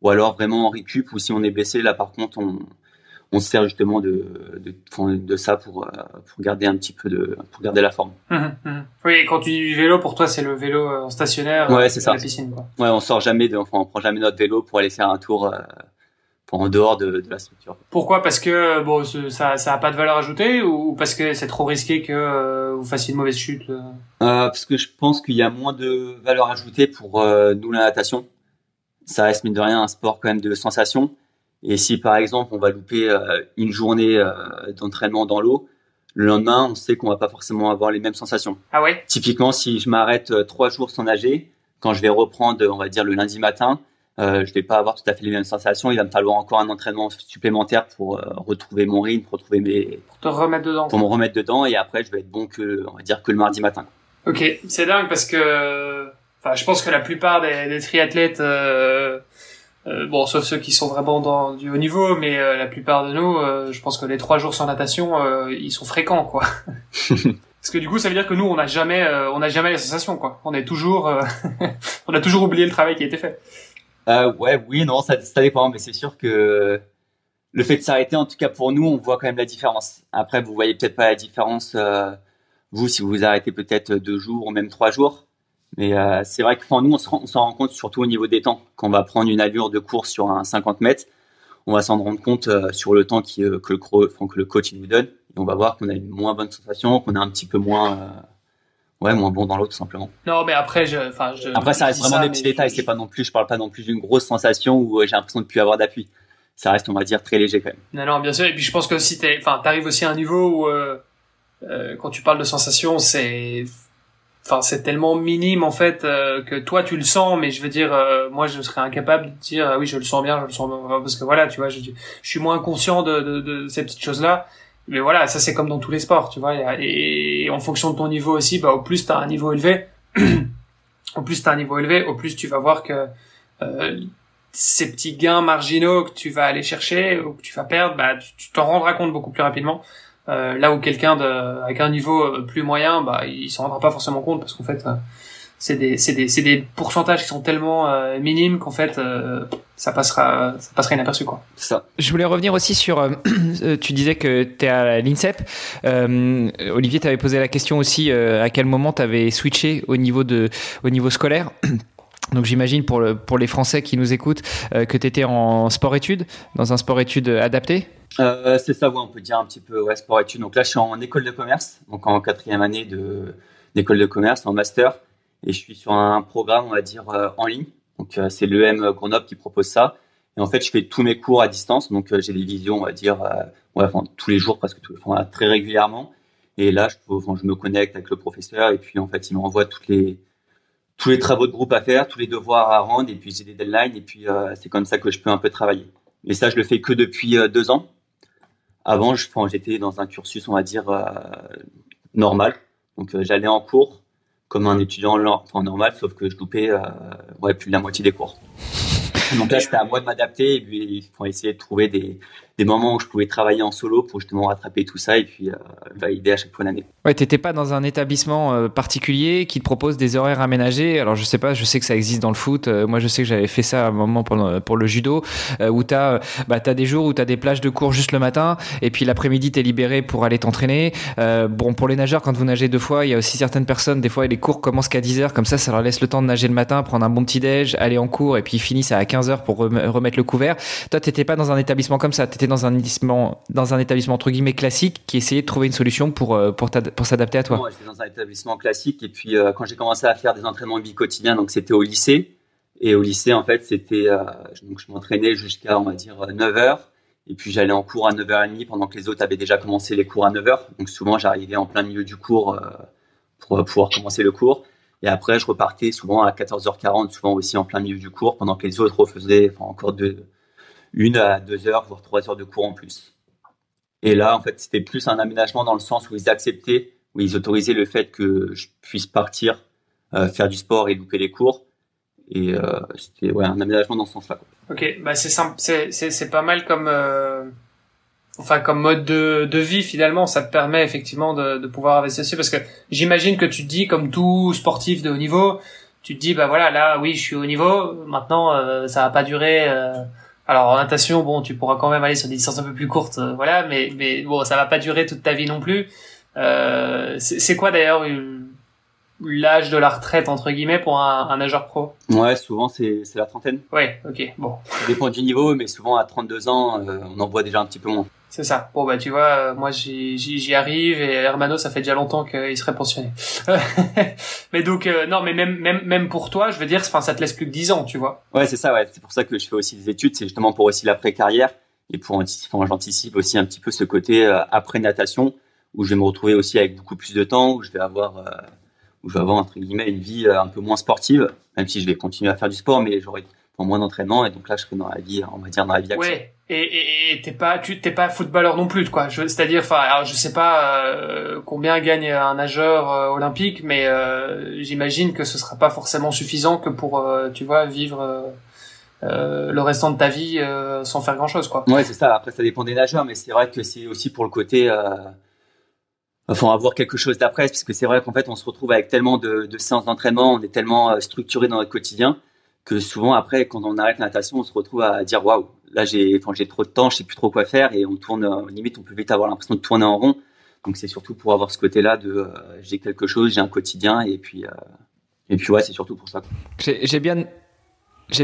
Ou alors vraiment en récup, ou si on est blessé, là, par contre, on se sert justement de ça pour garder un petit peu pour garder la forme. Oui, et quand tu dis vélo, pour toi c'est le vélo en stationnaire, ouais, c'est ça. La piscine quoi. Ouais, on prend jamais notre vélo pour aller faire un tour en dehors de la structure. Pourquoi ? Parce que bon, ça a pas de valeur ajoutée, ou parce que c'est trop risqué que vous fassiez une mauvaise chute. Parce que je pense qu'il y a moins de valeur ajoutée pour nous la natation. Ça reste mine de rien un sport quand même de sensation. Et si, par exemple, on va louper une journée d'entraînement dans l'eau, le lendemain, on sait qu'on va pas forcément avoir les mêmes sensations. Ah ouais ? Typiquement, si je m'arrête 3 jours sans nager, quand je vais reprendre, on va dire, le lundi matin, je vais pas avoir tout à fait les mêmes sensations. Il va me falloir encore un entraînement supplémentaire pour retrouver mon rythme, pour te remettre dedans. Pour me remettre dedans. Et après, je vais être bon que le mardi matin. Ok. C'est dingue parce que, je pense que la plupart des triathlètes, Bon, sauf ceux qui sont vraiment dans du haut niveau, mais la plupart de nous, je pense que les 3 jours sans natation, ils sont fréquents, quoi. Parce que du coup, ça veut dire que nous, on n'a jamais la sensation, quoi. On est toujours, on a toujours oublié le travail qui a été fait. Ça dépend, mais c'est sûr que le fait de s'arrêter, en tout cas pour nous, on voit quand même la différence. Après, vous voyez peut-être pas la différence, vous, si vous vous arrêtez peut-être 2 jours ou même 3 jours. Mais c'est vrai que enfin, nous, on s'en rend compte surtout au niveau des temps. Quand on va prendre une allure de course sur un 50 mètres, on va s'en rendre compte sur le temps que le coach nous donne. Et on va voir qu'on a une moins bonne sensation, qu'on est un petit peu moins bon dans l'eau, tout simplement. Non, mais après, après ça reste vraiment des petits détails. Je parle pas non plus d'une grosse sensation où j'ai l'impression de ne plus avoir d'appui. Ça reste, on va dire, très léger quand même. Non, bien sûr. Et puis je pense que si t'arrives aussi à un niveau où quand tu parles de sensation, c'est tellement minime en fait que toi tu le sens, mais je veux dire moi je serais incapable de dire oui je le sens bien, parce que voilà, tu vois, je suis moins conscient de ces petites choses là. Mais voilà, ça c'est comme dans tous les sports, tu vois, et en fonction de ton niveau aussi, au plus t'as un niveau élevé, au plus tu vas voir que ces petits gains marginaux que tu vas aller chercher ou que tu vas perdre, tu t'en rendras compte beaucoup plus rapidement. Là où quelqu'un avec un niveau plus moyen, il s'en rendra pas forcément compte, parce qu'en fait, c'est des pourcentages qui sont tellement minimes qu'en fait, ça passera inaperçu, quoi. C'est ça. Je voulais revenir aussi sur, tu disais que t'es à l'INSEP. Olivier, t'avais posé la question aussi, à quel moment t'avais switché au niveau scolaire? Donc j'imagine pour les Français qui nous écoutent que tu étais en sport-études, dans un sport-études adapté. C'est ça, ouais, on peut dire un petit peu sport-études. Donc là, je suis en école de commerce, donc en 4e année d'école de commerce, en master. Et je suis sur un programme, on va dire, en ligne. Donc c'est l'EM Grenoble qui propose ça. Et en fait, je fais tous mes cours à distance. Donc j'ai des visios, on va dire, tous les jours, parce que très régulièrement. Et là, je me connecte avec le professeur. Et puis en fait, il m'envoie tous les travaux de groupe à faire, tous les devoirs à rendre, et puis j'ai des deadlines, et puis c'est comme ça que je peux un peu travailler. Mais ça, je le fais que depuis 2 ans. Avant, j'étais dans un cursus, on va dire, normal. Donc, j'allais en cours comme un étudiant normal, sauf que je loupais plus de la moitié des cours. Donc là, c'était à moi de m'adapter, et puis essayer de trouver des moments où je pouvais travailler en solo pour justement rattraper tout ça et puis valider à chaque fois l'année. Ouais, t'étais pas dans un établissement particulier qui te propose des horaires aménagés. Alors je sais pas, je sais que ça existe dans le foot. Moi, je sais que j'avais fait ça à un moment pour le judo, où t'as des jours où t'as des plages de cours juste le matin, et puis l'après-midi t'es libéré pour aller t'entraîner. Pour les nageurs, quand vous nagez 2 fois, il y a aussi certaines personnes, des fois les cours commencent qu'à 10h, comme ça leur laisse le temps de nager le matin, prendre un bon petit déj, aller en cours, et puis ils finissent à 15h pour remettre le couvert. Toi, t'étais pas dans un établissement comme ça. T'étais dans un établissement entre guillemets classique qui essayait de trouver une solution pour s'adapter à toi. Moi, j'étais dans un établissement classique, et puis quand j'ai commencé à faire des entraînements bi-quotidiens, donc c'était au lycée. Et au lycée, en fait, c'était donc je m'entraînais jusqu'à, on va dire, 9h, et puis j'allais en cours à 9h30 pendant que les autres avaient déjà commencé les cours à 9h. Donc souvent, j'arrivais en plein milieu du cours pour pouvoir commencer le cours. Et après, je repartais souvent à 14h40, souvent aussi en plein milieu du cours, pendant que les autres refaisaient encore 1 à 2 heures, voire 3 heures de cours en plus. Et là, en fait, c'était plus un aménagement dans le sens où ils acceptaient, où ils autorisaient le fait que je puisse partir, faire du sport et louper les cours. Et c'était un aménagement dans ce sens-là, quoi. Ok, c'est simple, c'est pas mal comme, comme mode de vie finalement. Ça te permet effectivement de pouvoir investir dessus, parce que j'imagine que tu te dis, comme tout sportif de haut niveau, tu te dis là oui je suis au niveau. Maintenant ça va pas durer. Alors en natation, tu pourras quand même aller sur des distances un peu plus courtes, mais bon, ça va pas durer toute ta vie non plus. C'est quoi d'ailleurs l'âge de la retraite entre guillemets pour un nageur pro? Ouais, souvent c'est la trentaine. Ouais, ok, bon. Ça dépend du niveau, mais souvent à 32 ans, on en voit déjà un petit peu moins. C'est ça. Bon tu vois, moi j'y arrive, et Hermano, ça fait déjà longtemps qu'il serait pensionné. Mais donc même pour toi, je veux dire, ça te laisse plus que 10 ans, tu vois. Ouais, c'est ça, ouais. C'est pour ça que je fais aussi des études, c'est justement pour aussi l'après-carrière, et j'anticipe aussi un petit peu ce côté après natation, où je vais me retrouver aussi avec beaucoup plus de temps, où je vais avoir entre guillemets une vie un peu moins sportive, même si je vais continuer à faire du sport, mais j'aurai moins d'entraînement, et donc là je serai dans la vie, on va dire, dans la vie active. Ouais. Et t'es pas footballeur non plus, quoi. C'est-à-dire, je sais pas combien gagne un nageur olympique, mais j'imagine que ce sera pas forcément suffisant que pour vivre le restant de ta vie sans faire grand-chose, quoi. Ouais, c'est ça. Après, ça dépend des nageurs, mais c'est vrai que c'est aussi pour le côté... Enfin, avoir quelque chose d'après, parce que c'est vrai qu'en fait, on se retrouve avec tellement de séances d'entraînement, on est tellement structuré dans notre quotidien que souvent, après, quand on arrête la natation, on se retrouve à dire « Waouh, là, j'ai trop de temps, je ne sais plus trop quoi faire » et on tourne, limite, on peut vite avoir l'impression de tourner en rond. Donc, c'est surtout pour avoir ce côté-là de « j'ai quelque chose, j'ai un quotidien » et puis ouais, c'est surtout pour ça. J'ai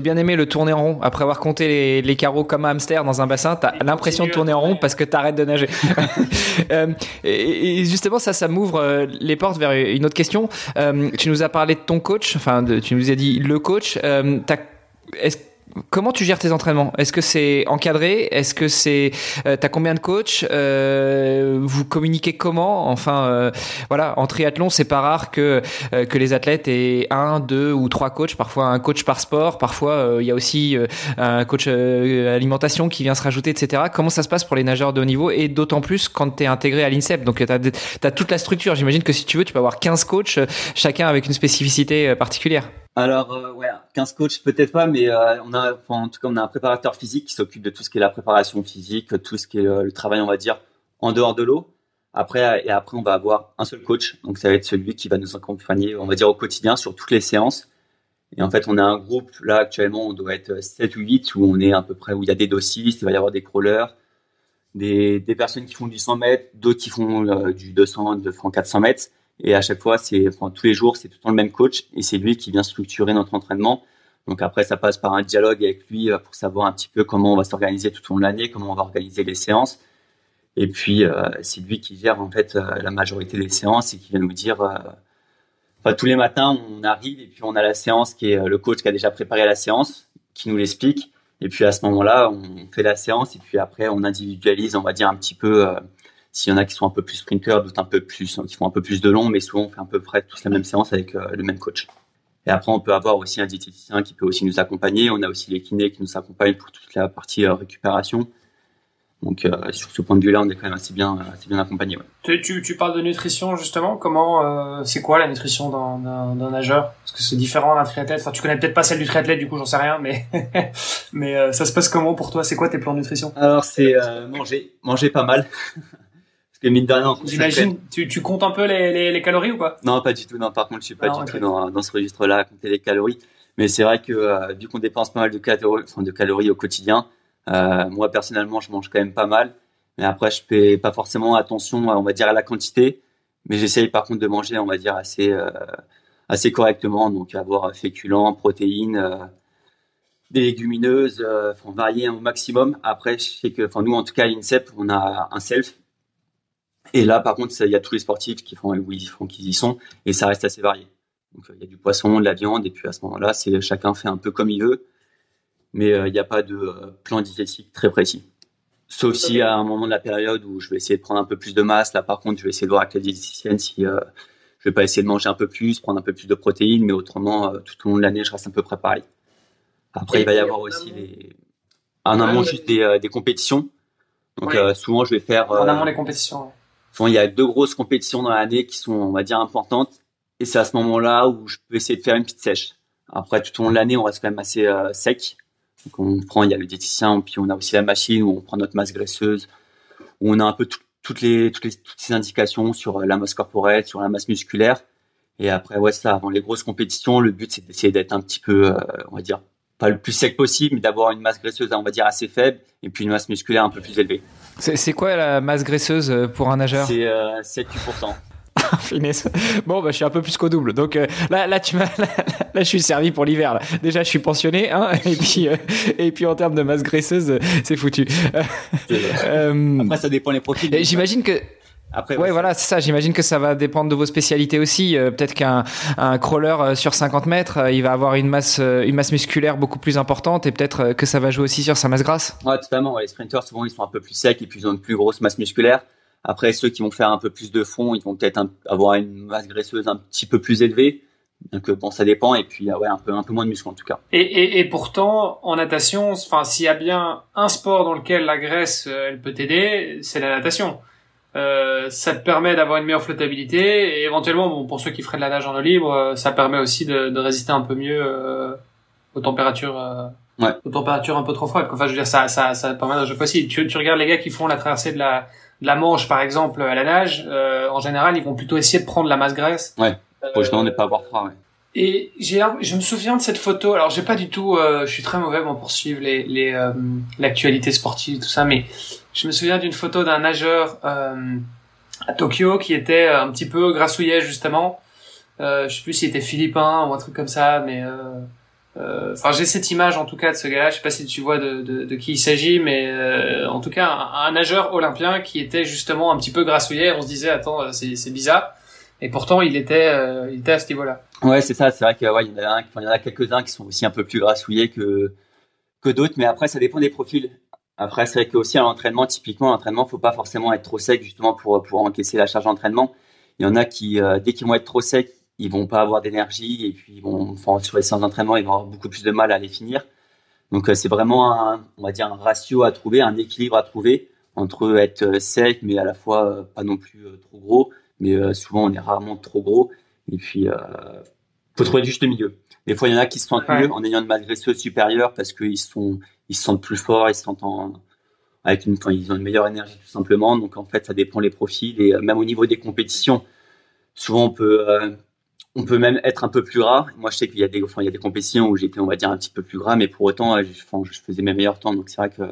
bien aimé le tourner en rond. Après avoir compté les carreaux comme un hamster dans un bassin, t'as l'impression de tourner en rond parce que t'arrêtes de nager. Et justement, ça m'ouvre les portes vers une autre question. Tu nous as parlé de ton coach, enfin, tu nous as dit le coach. Comment tu gères tes entraînements ? Est-ce que c'est encadré ? Est-ce que c'est t'as combien de coachs ? Vous communiquez comment ? Enfin, voilà, en triathlon, c'est pas rare que les athlètes aient 1, 2 ou 3 coachs. Parfois, un coach par sport. Parfois, il y a aussi un coach alimentation qui vient se rajouter, etc. Comment ça se passe pour les nageurs de haut niveau ? Et d'autant plus quand t'es intégré à l'INSEP. Donc, t'as toute la structure. J'imagine que si tu veux, tu peux avoir 15 coachs, chacun avec une spécificité particulière. Alors, ouais, 15 coachs, peut-être pas, mais on a un préparateur physique qui s'occupe de tout ce qui est la préparation physique, tout ce qui est le travail, on va dire, en dehors de l'eau. Après, on va avoir un seul coach. Donc, ça va être celui qui va nous accompagner, on va dire, au quotidien sur toutes les séances. Et en fait, on a un groupe, là, actuellement, on doit être 7 ou 8, où on est à peu près, où il y a des dossistes, il va y avoir des crawlers, des personnes qui font du 100 mètres, d'autres qui font du 200, 400 mètres. Et à chaque fois, tous les jours, c'est tout le temps le même coach et c'est lui qui vient structurer notre entraînement. Donc après, ça passe par un dialogue avec lui pour savoir un petit peu comment on va s'organiser tout au long de l'année, comment on va organiser les séances. Et puis, c'est lui qui gère en fait la majorité des séances et qui vient nous dire... tous les matins, on arrive et puis on a la séance qui est le coach qui a déjà préparé la séance, qui nous l'explique. Et puis à ce moment-là, on fait la séance et puis après, on individualise, on va dire un petit peu... S'il y en a qui sont un peu plus sprinteurs, d'autres un peu plus, qui font un peu plus de long, mais souvent on fait à peu près tous la même séance avec le même coach. Et après, on peut avoir aussi un diététicien qui peut aussi nous accompagner. On a aussi les kinés qui nous accompagnent pour toute la partie récupération. Donc, sur ce point de vue-là, on est quand même assez bien accompagné. Ouais. Tu parles de nutrition, justement. Comment c'est quoi la nutrition d'un nageur ? Parce que c'est différent d'un triathlète. Enfin, tu connais peut-être pas celle du triathlète, du coup, j'en sais rien. Mais ça se passe comment pour toi ? C'est quoi tes plans de nutrition ? Alors, c'est manger pas mal. J'imagine, tu comptes un peu les calories ou pas ? Non, pas du tout. Non, par contre, je suis pas du tout dans ce registre-là à compter les calories. Mais c'est vrai que vu qu'on dépense pas mal de calories au quotidien, moi personnellement, je mange quand même pas mal. Mais après, je fais pas forcément attention, on va dire, à la quantité. Mais j'essaye par contre de manger, on va dire, assez correctement. Donc, avoir féculents, protéines, des légumineuses, varier au maximum. Après, je sais que, nous, en tout cas, à l'INSEP, on a un self. Et là, par contre, il y a tous les sportifs qui y sont et ça reste assez varié. Donc, il y a du poisson, de la viande et puis à ce moment-là, chacun fait un peu comme il veut. Mais il n'y a pas de plan diététique très précis. Sauf si à un moment de la période où je vais essayer de prendre un peu plus de masse. Là, par contre, je vais essayer de voir avec la diététicienne si je ne vais pas essayer de manger un peu plus, prendre un peu plus de protéines. Mais autrement, tout au long de l'année, je reste un peu préparé. Après, il va y avoir aussi des compétitions. Donc, souvent, je vais faire… En amont les compétitions. Il y a 2 grosses compétitions dans l'année qui sont, on va dire, importantes. Et c'est à ce moment-là où je peux essayer de faire une petite sèche. Après, tout au long de l'année, on reste quand même assez sec. Donc, il y a le diététicien, puis on a aussi la machine où on prend notre masse graisseuse, où on a un peu toutes ces indications sur la masse corporelle, sur la masse musculaire. Et après, avant les grosses compétitions, le but, c'est d'essayer d'être un petit peu, on va dire, pas le plus sec possible, mais d'avoir une masse graisseuse, on va dire, assez faible, et puis une masse musculaire un peu plus élevée. C'est quoi la masse graisseuse pour un nageur ? C'est 7-8%. Finesse. Bon, je suis un peu plus qu'au double. Donc là, je suis servi pour l'hiver. Là. Déjà, je suis pensionné, hein, et puis en termes de masse graisseuse, c'est foutu. Après, ça dépend des profils. J'imagine que. Après, c'est ça. J'imagine que ça va dépendre de vos spécialités aussi. Peut-être qu'un crawler sur 50 mètres, il va avoir une masse musculaire beaucoup plus importante et peut-être que ça va jouer aussi sur sa masse grasse. Ouais, totalement. Les sprinters, souvent, ils sont un peu plus secs et puis ils ont une plus grosse masse musculaire. Après, ceux qui vont faire un peu plus de fond, ils vont peut-être avoir une masse graisseuse un petit peu plus élevée. Donc ça dépend et puis un peu moins de muscles en tout cas. Et pourtant en natation, s'il y a bien un sport dans lequel la graisse elle peut t'aider, c'est la natation. Ça te permet d'avoir une meilleure flottabilité et éventuellement pour ceux qui feraient de la nage en eau libre, ça permet aussi de résister un peu mieux aux températures Ouais. Aux températures un peu trop froides. Enfin, je veux dire, ça pas mal de jeux possibles. Tu regardes les gars qui font la traversée de la Manche, par exemple, à la nage. En général, ils vont plutôt essayer de prendre la masse graisse. Ouais. Pour justement ne pas avoir froid, ouais. Et je me souviens de cette photo. Alors, j'ai pas du tout, je suis très mauvais pour suivre l'actualité sportive, tout ça, mais je me souviens d'une photo d'un nageur, à Tokyo qui était un petit peu grassouillet, justement. Je sais plus s'il était philippin ou un truc comme ça, mais, enfin, j'ai cette image, en tout cas, de ce gars-là. Je sais pas si tu vois de qui il s'agit, mais, en tout cas, un nageur olympien qui était justement un petit peu grassouillet. On se disait, attends, c'est bizarre. Et pourtant, il était à ce niveau-là. Ouais, c'est ça. C'est vrai qu'il y en a quelques-uns qui sont aussi un peu plus grassouillés que d'autres. Mais après, ça dépend des profils. Après, c'est vrai qu'aussi à l'entraînement, typiquement, faut pas forcément être trop sec, justement, pour encaisser la charge d'entraînement. Il y en a qui, dès qu'ils vont être trop secs, ils vont pas avoir d'énergie. Et puis, sur les séances d'entraînement, ils vont avoir beaucoup plus de mal à les finir. Donc, c'est vraiment un ratio à trouver, un équilibre à trouver entre être sec, mais à la fois pas non plus trop gros. Mais souvent, on est rarement trop gros. Et puis, faut trouver juste le milieu. Des fois, il y en a qui se sentent mieux en ayant une masse graisseuse supérieure parce qu'ils se sentent plus forts, ils se sentent ils ont une meilleure énergie tout simplement. Donc, en fait, ça dépend les profils. Et même au niveau des compétitions, souvent, on peut même être un peu plus gras. Moi, je sais qu'il y a des compétitions où j'étais, on va dire, un petit peu plus gras. Mais pour autant, je faisais mes meilleurs temps. Donc, c'est vrai que...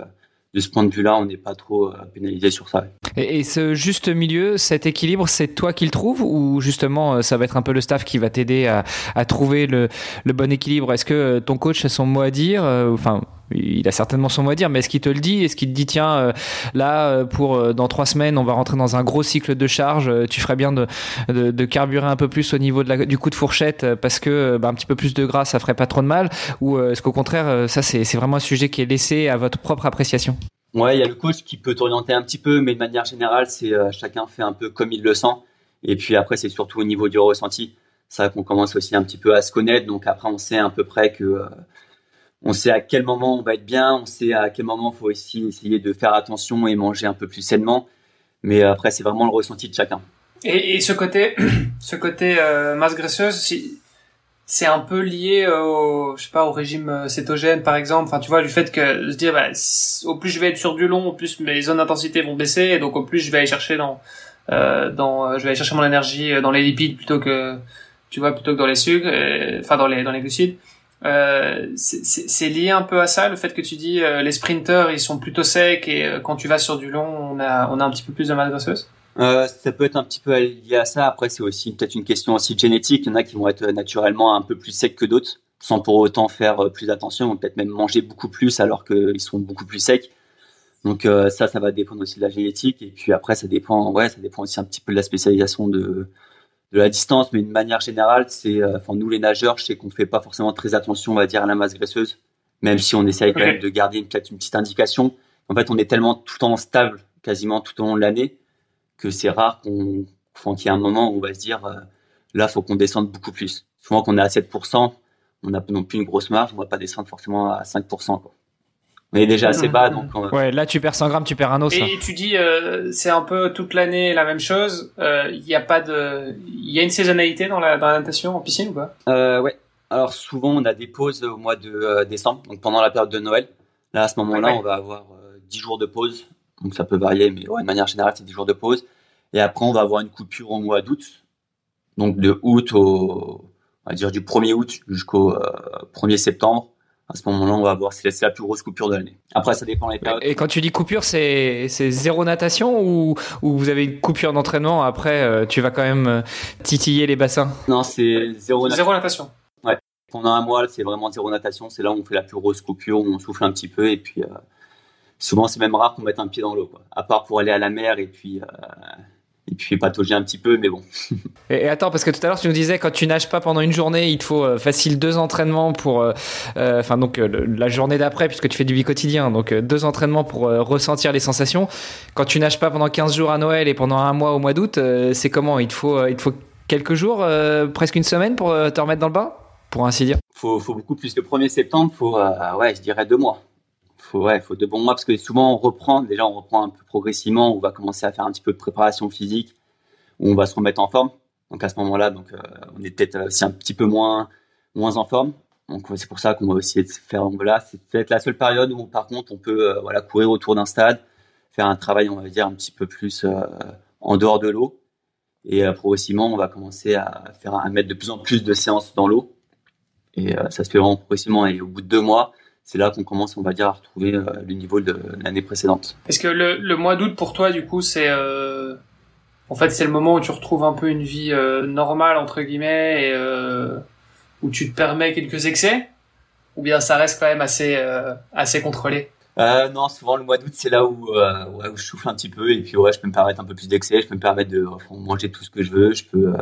de ce point de vue-là, on n'est pas trop pénalisé sur ça. Et ce juste milieu, cet équilibre, c'est toi qui le trouves ou justement, ça va être un peu le staff qui va t'aider à trouver le bon équilibre? Est-ce que ton coach a son mot à dire? Enfin, il a certainement son mot à dire, mais est-ce qu'il te le dit? Est-ce qu'il te dit, tiens, là, dans 3 semaines, on va rentrer dans un gros cycle de charge, tu ferais bien de carburer un peu plus au niveau du coup de fourchette parce que un petit peu plus de gras, ça ferait pas trop de mal? Ou est-ce qu'au contraire, ça, c'est vraiment un sujet qui est laissé à votre propre appréciation? Ouais, il y a le coach qui peut t'orienter un petit peu, mais de manière générale, c'est chacun fait un peu comme il le sent. Et puis après, c'est surtout au niveau du ressenti. C'est vrai qu'on commence aussi un petit peu à se connaître. Donc après, on sait à peu près on sait à quel moment on va être bien, on sait à quel moment il faut aussi essayer de faire attention et manger un peu plus sainement. Mais après, c'est vraiment le ressenti de chacun. Et ce côté masse graisseuse, c'est un peu lié au régime cétogène, par exemple. Enfin, tu vois, du fait que se dire, au plus je vais être sur du long, au plus mes zones d'intensité vont baisser, et donc au plus je vais aller chercher je vais aller chercher mon énergie dans les lipides plutôt que dans les sucres, dans les glucides. C'est lié un peu à ça, le fait que tu dis les sprinteurs ils sont plutôt secs et quand tu vas sur du long on a un petit peu plus de masse grosseuse. Ça peut être un petit peu lié à ça. Après c'est aussi peut-être une question aussi de génétique. Il y en a qui vont être naturellement un peu plus secs que d'autres sans pour autant faire plus attention, ou peut-être même manger beaucoup plus alors qu'ils sont beaucoup plus secs. Donc ça va dépendre aussi de la génétique et puis après ça dépend aussi un petit peu de la spécialisation de la distance, mais de manière générale, c'est, nous les nageurs, je sais qu'on fait pas forcément très attention, on va dire, à la masse graisseuse, même si on essaye quand même de garder peut-être une petite indication. En fait, on est tellement tout le temps stable, quasiment tout au long de l'année, que c'est rare qu'il y ait un moment où on va se dire, là, faut qu'on descende beaucoup plus. Souvent, qu'on est à 7%, on n'a non plus une grosse marge, on va pas descendre forcément à 5%, quoi. On est déjà assez bas, donc. Ouais, là, tu perds 100 grammes, tu perds un os. Et tu dis, c'est un peu toute l'année la même chose. Il y a une saisonnalité dans la natation en piscine ou pas? Ouais. Alors, souvent, on a des pauses au mois de décembre, donc pendant la période de Noël. Là, à ce moment-là, on va avoir 10 jours de pause. Donc, ça peut varier, mais de manière générale, c'est 10 jours de pause. Et après, on va avoir une coupure au mois d'août. Donc, de août du 1er août jusqu'au 1er septembre. À ce moment-là, on va voir si c'est la plus grosse coupure de l'année. Après, ça dépend des périodes. Et quand tu dis coupure, c'est zéro natation ou vous avez une coupure d'entraînement, après, tu vas quand même titiller les bassins? Non, c'est zéro natation. Zéro natation. Ouais. Pendant un mois, c'est vraiment zéro natation. C'est là où on fait la plus grosse coupure, où on souffle un petit peu. Et puis, souvent, c'est même rare qu'on mette un pied dans l'eau, quoi. À part pour aller à la mer et puis... Et puis patauger un petit peu, mais bon. Et attends, parce que tout à l'heure tu nous disais quand tu nages pas pendant une journée, il te faut facile 2 entraînements pour, la journée d'après puisque tu fais du bi-quotidien, donc 2 entraînements pour ressentir les sensations. Quand tu nages pas pendant 15 jours à Noël et pendant 1 mois au mois d'août, c'est comment? Il te faut quelques jours, presque une semaine pour te remettre dans le bain, pour ainsi dire. Faut beaucoup plus. Le 1er septembre, faut, je dirais 2 mois. Faut 2 bons mois parce que souvent on reprend un peu progressivement, on va commencer à faire un petit peu de préparation physique, où on va se remettre en forme. Donc à ce moment-là, on est peut-être aussi un petit peu moins en forme. Donc c'est pour ça qu'on va aussi faire, voilà, c'est peut-être la seule période où par contre on peut voilà, courir autour d'un stade, faire un travail, on va dire, un petit peu plus en dehors de l'eau. Et progressivement, on va commencer à mettre de plus en plus de séances dans l'eau. Et ça se fait vraiment progressivement. Et au bout de 2 mois, c'est là qu'on commence, on va dire, à retrouver le niveau de l'année précédente. Est-ce que le mois d'août, pour toi, du coup, c'est... En fait, c'est le moment où tu retrouves un peu une vie normale, entre guillemets, et où tu te permets quelques excès ? Ou bien ça reste quand même assez contrôlé ? Non, souvent le mois d'août, c'est là où je souffle un petit peu, et puis ouais, je peux me permettre un peu plus d'excès, je peux me permettre de manger tout ce que je veux, je peux.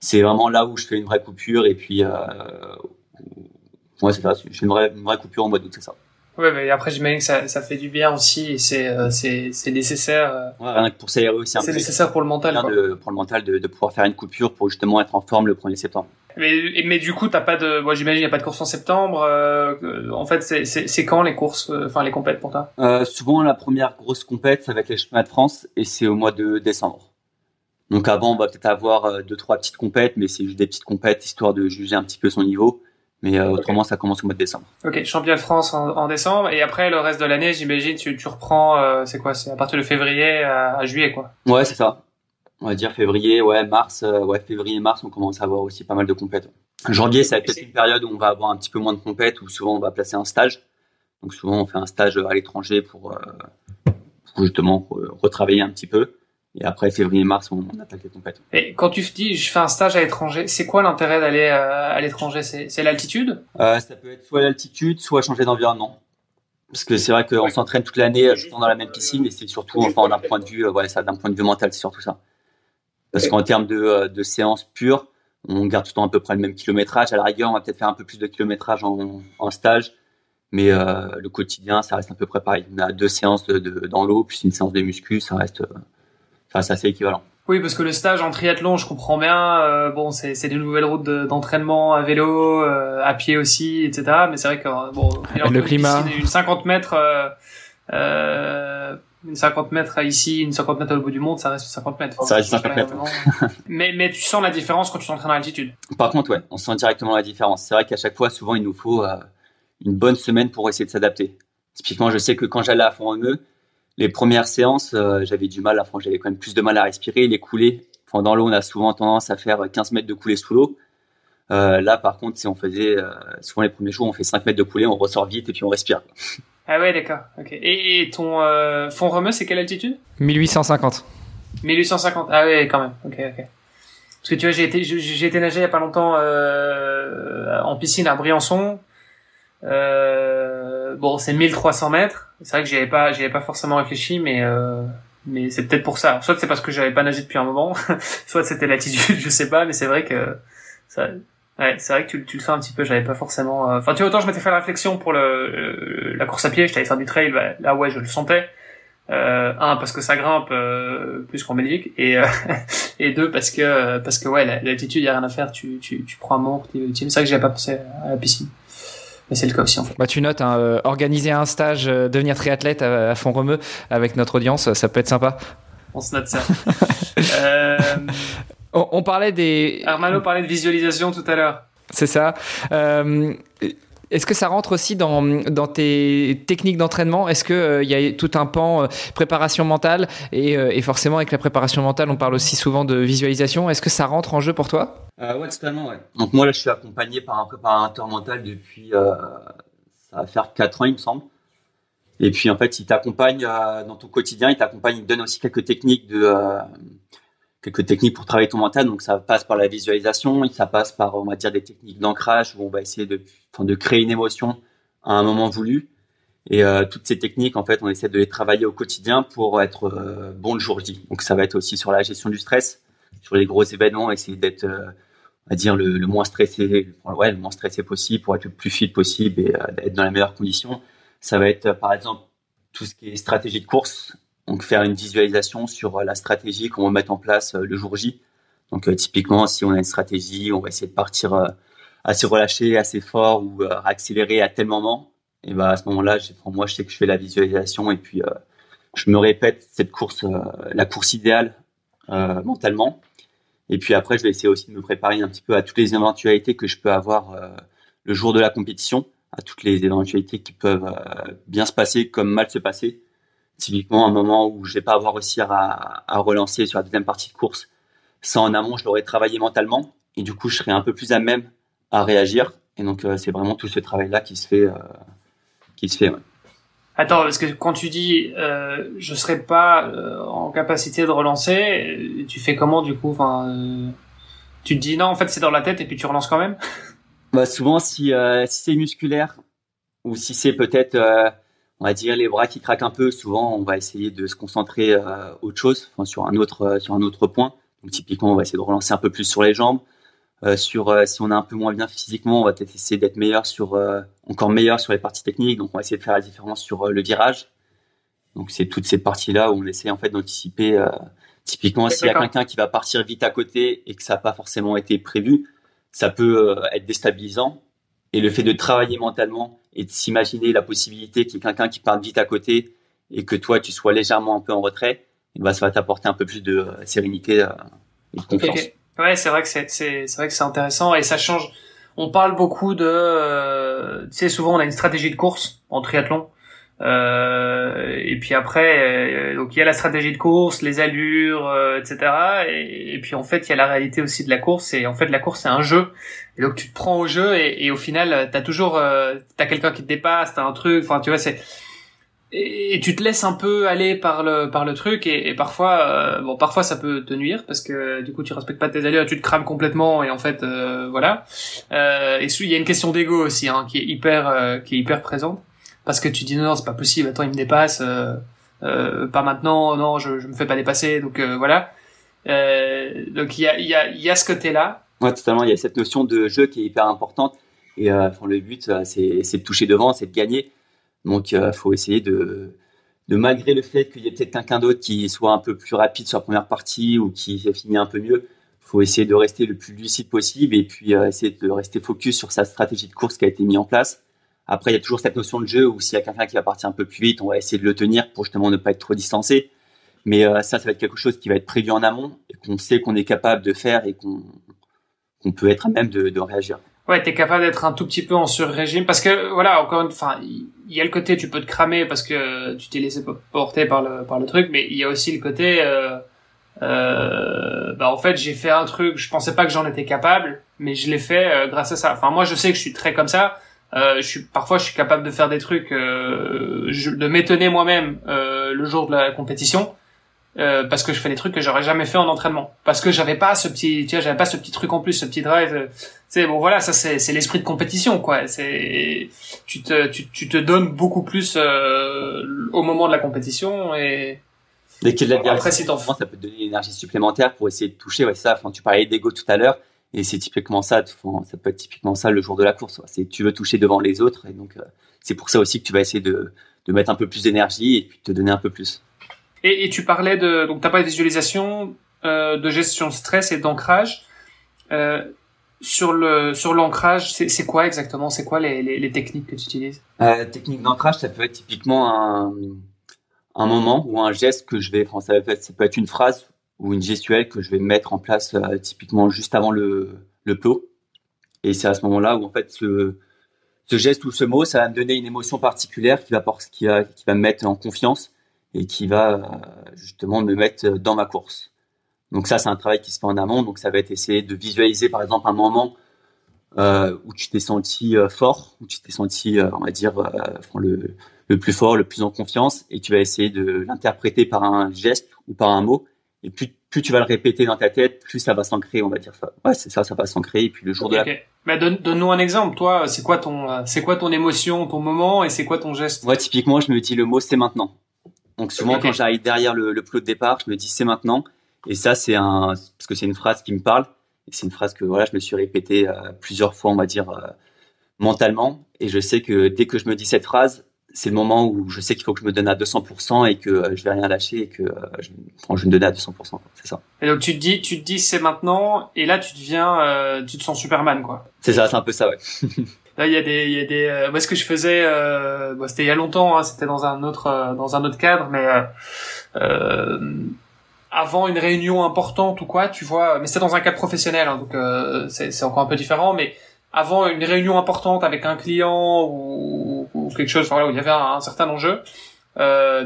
C'est vraiment là où je fais une vraie coupure, et puis ouais, c'est ça, je fais une vraie coupure au mois d'août, c'est ça. Ouais, mais après j'imagine que ça fait du bien aussi, et c'est nécessaire. Ouais, rien que pour s'aérer aussi un peu. C'est nécessaire pour le mental. Quoi. Pour le mental de pouvoir faire une coupure pour justement être en forme le 1er septembre. Mais du coup, t'as pas de, moi j'imagine, y a pas de course en septembre. En fait, c'est quand les courses, enfin les compètes pour toi ? Souvent la première grosse compète, ça va être les championnats de France, et c'est au mois de décembre. Donc avant, on va peut-être avoir 2-3 petites compètes, mais c'est juste des petites compètes histoire de juger un petit peu son niveau. Mais autrement, okay. Ça commence au mois de décembre. Ok, championnat de France en décembre, et après le reste de l'année, j'imagine, tu reprends. C'est quoi ? C'est à partir de février à juillet, quoi. Ouais, c'est ça. On va dire février, février, mars, on commence à avoir aussi pas mal de compètes. Janvier, ça va être peut-être une période où on va avoir un petit peu moins de compètes, où souvent on va placer un stage. Donc souvent on fait un stage à l'étranger pour justement retravailler un petit peu. Et après février, mars, on attaque les compètes. Et quand tu te dis je fais un stage à l'étranger, c'est quoi l'intérêt d'aller à l'étranger ? C'est l'altitude ? Ça peut être soit l'altitude, soit changer d'environnement. Parce que c'est vrai qu'on s'entraîne toute l'année justement dans la même piscine, et c'est surtout enfin d'un point de vue mental, c'est surtout ça. Parce qu'en termes de séances pures, on garde tout le temps à peu près le même kilométrage. À la rigueur, on va peut-être faire un peu plus de kilométrage en stage, mais le quotidien, ça reste à peu près pareil. On a 2 séances dans l'eau, plus une séance de muscu, ça reste assez équivalent. Oui, parce que le stage en triathlon, je comprends bien. Bon, c'est des nouvelles routes d'entraînement à vélo, à pied aussi, etc. Mais c'est vrai que le climat, une 50 mètres. Une 50 mètres ici, une 50 mètres au bout du monde, ça reste 50 mètres. Ça reste 50 mètres. mais tu sens la différence quand tu t'entraînes à l'altitude. Par contre, ouais, on sent directement la différence. C'est vrai qu'à chaque fois, souvent, il nous faut une bonne semaine pour essayer de s'adapter. Typiquement, je sais que quand j'allais à Font-Romeu, les premières séances, j'avais du mal. J'avais quand même plus de mal à respirer, les coulées. Enfin, dans l'eau, on a souvent tendance à faire 15 mètres de coulées sous l'eau. Là, par contre, si on faisait souvent les premiers jours, on fait 5 mètres de coulées, on ressort vite et puis on respire. Ah ouais, d'accord. Okay. Et ton Font-Romeu, c'est quelle altitude ? 1850. 1850, ah ouais, quand même. Ok. Parce que tu vois, j'ai été nager il n'y a pas longtemps en piscine à Briançon. C'est 1300 mètres. C'est vrai que j'y avais pas forcément réfléchi, mais c'est peut-être pour ça. Soit c'est parce que j'avais pas nagé depuis un moment, soit c'était l'altitude, je sais pas, mais c'est vrai que ça... Ouais, c'est vrai que tu le fais un petit peu, j'avais pas forcément... Enfin, tu vois, autant je m'étais fait la réflexion pour la course à pied, je t'allais faire du trail, bah, là, ouais, je le sentais. Parce que ça grimpe plus qu'en Belgique, et 2, parce que ouais, l'altitude, y a rien à faire, tu prends un moment pour t'y... C'est vrai que j'avais pas pensé à la piscine. Mais c'est le cas aussi, en fait. Bah, tu notes, hein, organiser un stage, devenir triathlète à Font-Romeu avec notre audience, ça peut être sympa. On se note ça. On parlait des... Hermano parlait de visualisation tout à l'heure. C'est ça. Est-ce que ça rentre aussi dans tes techniques d'entraînement ? Est-ce qu'il y a tout un pan préparation mentale ? Et forcément, avec la préparation mentale, on parle aussi souvent de visualisation. Est-ce que ça rentre en jeu pour toi ? Oui, totalement. Ouais. Donc moi, là, je suis accompagné par un préparateur mental depuis... ça va faire 4 ans, il me semble. Et puis, en fait, il t'accompagne dans ton quotidien. Il te donne aussi quelques techniques pour travailler ton mental. Donc ça passe par la visualisation, ça passe par, on va dire, des techniques d'ancrage où on va essayer de créer une émotion à un moment voulu. Et toutes ces techniques, en fait, on essaie de les travailler au quotidien pour être bon le jour J. Donc ça va être aussi sur la gestion du stress, sur les gros événements, essayer d'être, on va dire, le moins stressé possible pour être le plus fit possible et être dans les meilleures conditions. Ça va être, par exemple, tout ce qui est stratégie de course. Donc, faire une visualisation sur la stratégie qu'on va mettre en place le jour J. Donc, typiquement, si on a une stratégie, on va essayer de partir assez relâché, assez fort ou accélérer à tel moment. Et ben, à ce moment-là, moi, je sais que je fais la visualisation et puis je me répète cette course, la course idéale mentalement. Et puis après, je vais essayer aussi de me préparer un petit peu à toutes les éventualités que je peux avoir le jour de la compétition, à toutes les éventualités qui peuvent bien se passer comme mal se passer. Typiquement, un moment où je vais pas avoir réussi à relancer sur la deuxième partie de course, ça en amont, je l'aurais travaillé mentalement et du coup, je serais un peu plus à même à réagir. Et donc, c'est vraiment tout ce travail-là qui se fait. Ouais. Attends, parce que quand tu dis je serais pas en capacité de relancer, tu fais comment du coup, enfin, tu te dis non, en fait, c'est dans la tête et puis tu relances quand même. Bah souvent, si c'est musculaire ou si c'est peut-être, on va dire, les bras qui craquent un peu, souvent, on va essayer de se concentrer autre chose, enfin, sur un autre point. Donc, typiquement, on va essayer de relancer un peu plus sur les jambes. Si on est un peu moins bien physiquement, on va peut-être essayer d'être encore meilleur sur les parties techniques. Donc, on va essayer de faire la différence sur le virage. Donc, c'est toutes ces parties-là où on essaie en fait d'anticiper. Typiquement, s'il y a quelqu'un qui va partir vite à côté et que ça n'a pas forcément été prévu, ça peut être déstabilisant. Et le fait de travailler mentalement et de s'imaginer la possibilité qu'il y ait quelqu'un qui parte vite à côté et que toi, tu sois légèrement un peu en retrait, bah, ça va t'apporter un peu plus de sérénité et de confiance. Okay. Ouais, c'est vrai que c'est intéressant et ça change. On parle beaucoup de, tu sais, souvent on a une stratégie de course en triathlon. Et puis après, donc il y a la stratégie de course, les allures, etc. Et puis en fait, il y a la réalité aussi de la course. Et en fait, la course c'est un jeu. Et donc tu te prends au jeu et au final, t'as toujours, t'as quelqu'un qui te dépasse, t'as un truc. Enfin, tu vois, c'est. Et tu te laisses un peu aller par le truc et parfois parfois ça peut te nuire parce que du coup tu respectes pas tes allures, tu te crames complètement et en fait voilà. Et il y a une question d'ego aussi hein, qui est hyper présente parce que tu dis non c'est pas possible, attends il me dépasse, pas maintenant, non je me fais pas dépasser donc voilà. Donc il y a ce côté là. Ouais totalement, il y a cette notion de jeu qui est hyper importante et le but c'est de toucher devant, c'est de gagner. Donc, il faut essayer de, malgré le fait qu'il y ait peut-être quelqu'un d'autre qui soit un peu plus rapide sur la première partie ou qui finit un peu mieux, il faut essayer de rester le plus lucide possible et puis essayer de rester focus sur sa stratégie de course qui a été mise en place. Après, il y a toujours cette notion de jeu où s'il y a quelqu'un qui va partir un peu plus vite, on va essayer de le tenir pour justement ne pas être trop distancé. Mais ça va être quelque chose qui va être prévu en amont et qu'on sait qu'on est capable de faire et qu'on peut être à même de réagir. Ouais, t'es capable d'être un tout petit peu en sur-régime parce que voilà, encore une fois, il y a le côté tu peux te cramer parce que tu t'es laissé porter par le truc, mais il y a aussi le côté en fait, j'ai fait un truc, je pensais pas que j'en étais capable, mais je l'ai fait grâce à ça. Enfin moi, je sais que je suis très comme ça, je suis capable de faire des trucs de m'étonner moi-même le jour de la compétition. Parce que je fais des trucs que j'aurais jamais fait en entraînement, parce que j'avais pas ce petit truc en plus, ce petit drive. C'est bon voilà, ça c'est l'esprit de compétition quoi. C'est tu te donnes beaucoup plus au moment de la compétition et dès qu'il y a de l'énergie, ça peut te donner une énergie supplémentaire pour essayer de toucher. Ouais ça. Enfin tu parlais d'ego tout à l'heure et c'est typiquement ça. Ça peut être typiquement ça le jour de la course. Ouais. C'est tu veux toucher devant les autres et donc c'est pour ça aussi que tu vas essayer de mettre un peu plus d'énergie et puis te donner un peu plus. Et tu parlais donc t'as pas de visualisation, de gestion de stress et d'ancrage. Sur l'ancrage, c'est quoi exactement? C'est quoi les techniques que tu utilises? Technique d'ancrage, ça peut être typiquement un moment ou un geste que je vais, ça peut être une phrase ou une gestuelle que je vais mettre en place, typiquement juste avant le plot. Et c'est à ce moment-là où, en fait, ce geste ou ce mot, ça va me donner une émotion particulière qui va me mettre en confiance. Et qui va justement me mettre dans ma course. Donc ça, c'est un travail qui se fait en amont. Donc ça va être essayer de visualiser, par exemple, un moment où tu t'es senti fort, où tu t'es senti, on va dire, le plus fort, le plus en confiance, et tu vas essayer de l'interpréter par un geste ou par un mot. Et plus tu vas le répéter dans ta tête, plus ça va s'ancrer, on va dire ça. Ouais, c'est ça, ça va s'ancrer. Et puis le jour de la... Mais donne-nous un exemple, toi. C'est quoi ton émotion, ton moment, et c'est quoi ton geste? Ouais, typiquement, je me dis le mot « c'est maintenant ». Donc souvent quand j'arrive derrière le plot de départ, je me dis c'est maintenant. Et ça parce que c'est une phrase qui me parle. Et c'est une phrase que voilà, je me suis répétée plusieurs fois, on va dire mentalement. Et je sais que dès que je me dis cette phrase, c'est le moment où je sais qu'il faut que je me donne à 200% et que je vais rien lâcher et que je vais me donner à 200%. Quoi. C'est ça. Et donc tu te dis c'est maintenant. Et là tu te sens Superman quoi. C'est ça, c'est un peu ça ouais. Là, il y a des moi ce que je faisais c'était il y a longtemps hein, c'était dans un autre cadre mais avant une réunion importante ou quoi, tu vois, mais c'était dans un cadre professionnel hein, donc c'est encore un peu différent mais avant une réunion importante avec un client ou quelque chose, enfin, voilà, où il y avait un certain enjeu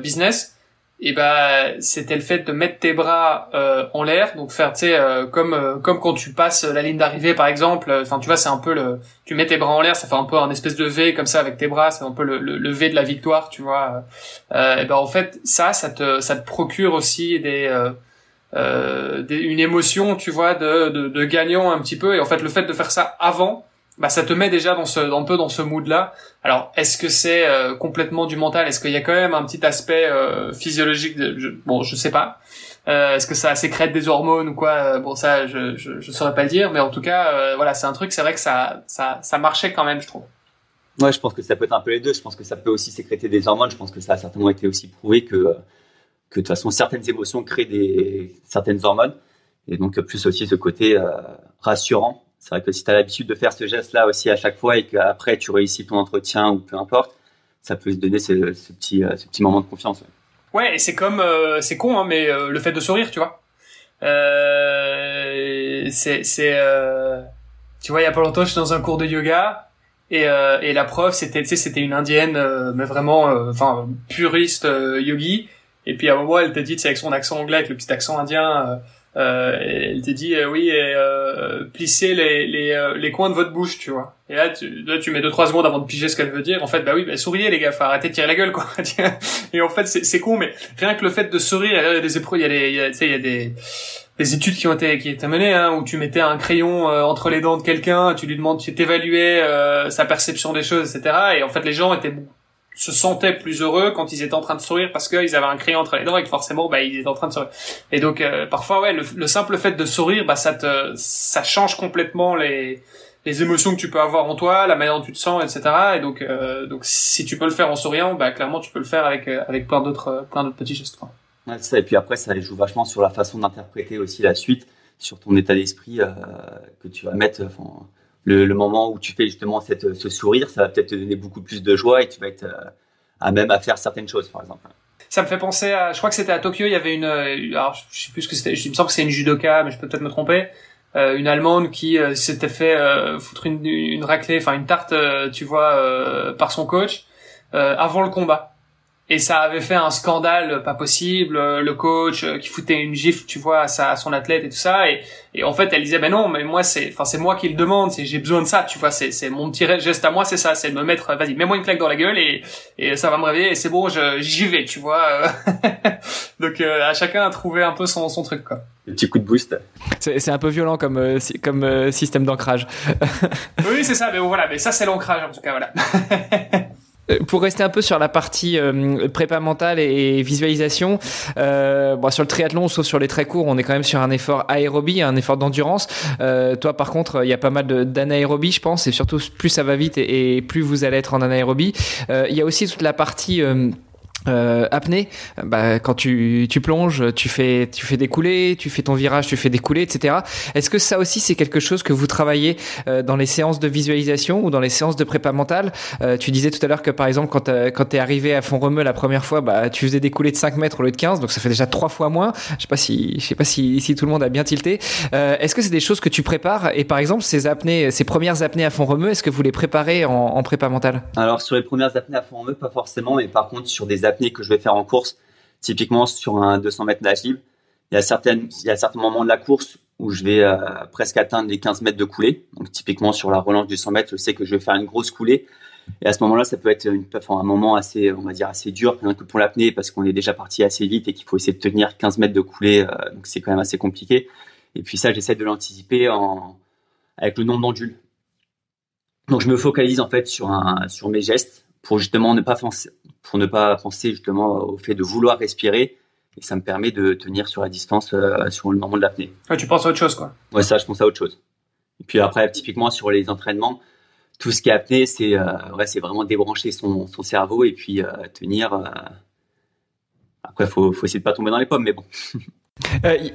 business, et ben c'était le fait de mettre tes bras en l'air, donc faire, tu sais, comme quand tu passes la ligne d'arrivée par exemple, enfin tu vois, c'est un peu le, tu mets tes bras en l'air, ça fait un peu un espèce de V comme ça avec tes bras, c'est un peu le V de la victoire, tu vois. Et ben en fait ça te procure aussi une émotion, tu vois, de gagnant un petit peu, et en fait le fait de faire ça avant, bah ça te met déjà dans ce mood là. Alors est-ce que c'est complètement du mental, est-ce qu'il y a quand même un petit aspect physiologique bon je sais pas, est-ce que ça sécrète des hormones ou quoi, bon ça je saurais pas le dire, mais en tout cas voilà, c'est un truc, c'est vrai que ça marchait quand même, je trouve. Ouais, je pense que ça peut être un peu les deux, je pense que ça peut aussi sécréter des hormones, je pense que ça a certainement été aussi prouvé que de toute façon certaines émotions créent certaines hormones, et donc plus aussi ce côté rassurant. C'est vrai que si tu as l'habitude de faire ce geste-là aussi à chaque fois et qu'après tu réussis ton entretien ou peu importe, ça peut se donner ce petit moment de confiance. Ouais, et c'est comme, c'est con, hein, mais le fait de sourire, tu vois. Tu vois, il y a pas longtemps, je suis dans un cours de yoga et la prof, c'était une indienne, mais vraiment, enfin, puriste yogi. Et puis à un moment, elle t'a dit, c'est avec son accent anglais, avec le petit accent indien. Elle t'a dit plissez les coins de votre bouche, tu vois. Et là tu mets 2-3 secondes avant de piger ce qu'elle veut dire. En fait, bah oui, bah souriez les gars, faut arrêter de tirer la gueule, quoi. Et en fait, c'est con, mais rien que le fait de sourire, il y a des épreuves, il y a des études qui ont été menées, hein, où tu mettais un crayon entre les dents de quelqu'un, tu lui demandes, tu t'évaluais sa perception des choses, etc. Et en fait, les gens se sentaient plus heureux quand ils étaient en train de sourire, parce qu'ils avaient un crayon entre les dents et que forcément bah ils étaient en train de sourire. Et donc parfois ouais, le simple fait de sourire, bah ça change complètement les émotions que tu peux avoir en toi, la manière dont tu te sens, etc. Et donc si tu peux le faire en souriant, bah clairement tu peux le faire avec plein d'autres petits gestes, quoi. Ouais, c'est ça. Et puis après ça joue vachement sur la façon d'interpréter aussi la suite, sur ton état d'esprit que tu vas mettre, enfin le moment où tu fais justement ce sourire, ça va peut-être te donner beaucoup plus de joie et tu vas être à même à faire certaines choses, par exemple. Ça me fait penser je crois que c'était à Tokyo, il y avait alors je sais plus ce que c'était, il me semble que c'est une judoka, mais je peux peut-être me tromper, une Allemande qui s'était fait foutre une raclée, enfin une tarte, tu vois, par son coach, avant le combat. Et ça avait fait un scandale pas possible, le coach qui foutait une gifle, tu vois, à son athlète et tout ça, et en fait elle disait ben non, mais moi c'est moi qui le demande, j'ai besoin de ça, tu vois, c'est mon petit geste à moi, c'est ça, c'est de me mettre, vas-y, mets-moi une claque dans la gueule et ça va me réveiller et c'est bon, j'y vais, tu vois. Donc à chacun a trouvé un peu son truc, quoi. Un petit coup de boost. C'est un peu violent comme système d'ancrage. Oui, c'est ça, mais voilà, mais ça c'est l'ancrage en tout cas, voilà. Pour rester un peu sur la partie prépa mentale et visualisation, bon, sur le triathlon, sauf sur les très courts, on est quand même sur un effort aérobie, un effort d'endurance. Toi, par contre, il y a pas mal d'anaérobie, je pense, et surtout plus ça va vite et plus vous allez être en anaérobie. Il y a aussi toute la partie apnée, bah quand tu plonges, tu fais des coulées, tu fais ton virage, tu fais des coulées, etc. Est-ce que ça aussi c'est quelque chose que vous travaillez dans les séances de visualisation ou dans les séances de prépa mentale? Tu disais tout à l'heure que par exemple quand t'es arrivé à Font-Romeu la première fois, bah tu faisais des coulées de 5 mètres au lieu de 15, donc ça fait déjà 3 fois moins. Je sais pas si tout le monde a bien tilté. Est-ce que c'est des choses que tu prépares? Et par exemple ces premières apnées à Font-Romeu, est-ce que vous les préparez en prépa mentale? Alors sur les premières apnées à Font-Romeu, pas forcément, mais par contre sur des apnées que je vais faire en course, typiquement sur un 200 mètres nage libre, il y a certains moments de la course où je vais presque atteindre les 15 mètres de coulée. Donc typiquement sur la relance du 100 mètres, je sais que je vais faire une grosse coulée, et à ce moment-là, ça peut être un moment assez, on va dire, assez dur, rien que pour l'apnée, parce qu'on est déjà parti assez vite et qu'il faut essayer de tenir 15 mètres de coulée, donc c'est quand même assez compliqué. Et puis ça, j'essaie de l'anticiper avec le nombre d'ondules. Donc je me focalise en fait sur mes gestes, pour justement ne pas penser justement au fait de vouloir respirer, et ça me permet de tenir sur la distance sur le moment de l'apnée. Ouais, tu penses à autre chose, quoi. Ouais, ça, je pense à autre chose. Et puis après, typiquement sur les entraînements, tout ce qui est apnée, c'est vraiment débrancher son cerveau et puis tenir. Après, faut essayer de pas tomber dans les pommes, mais bon.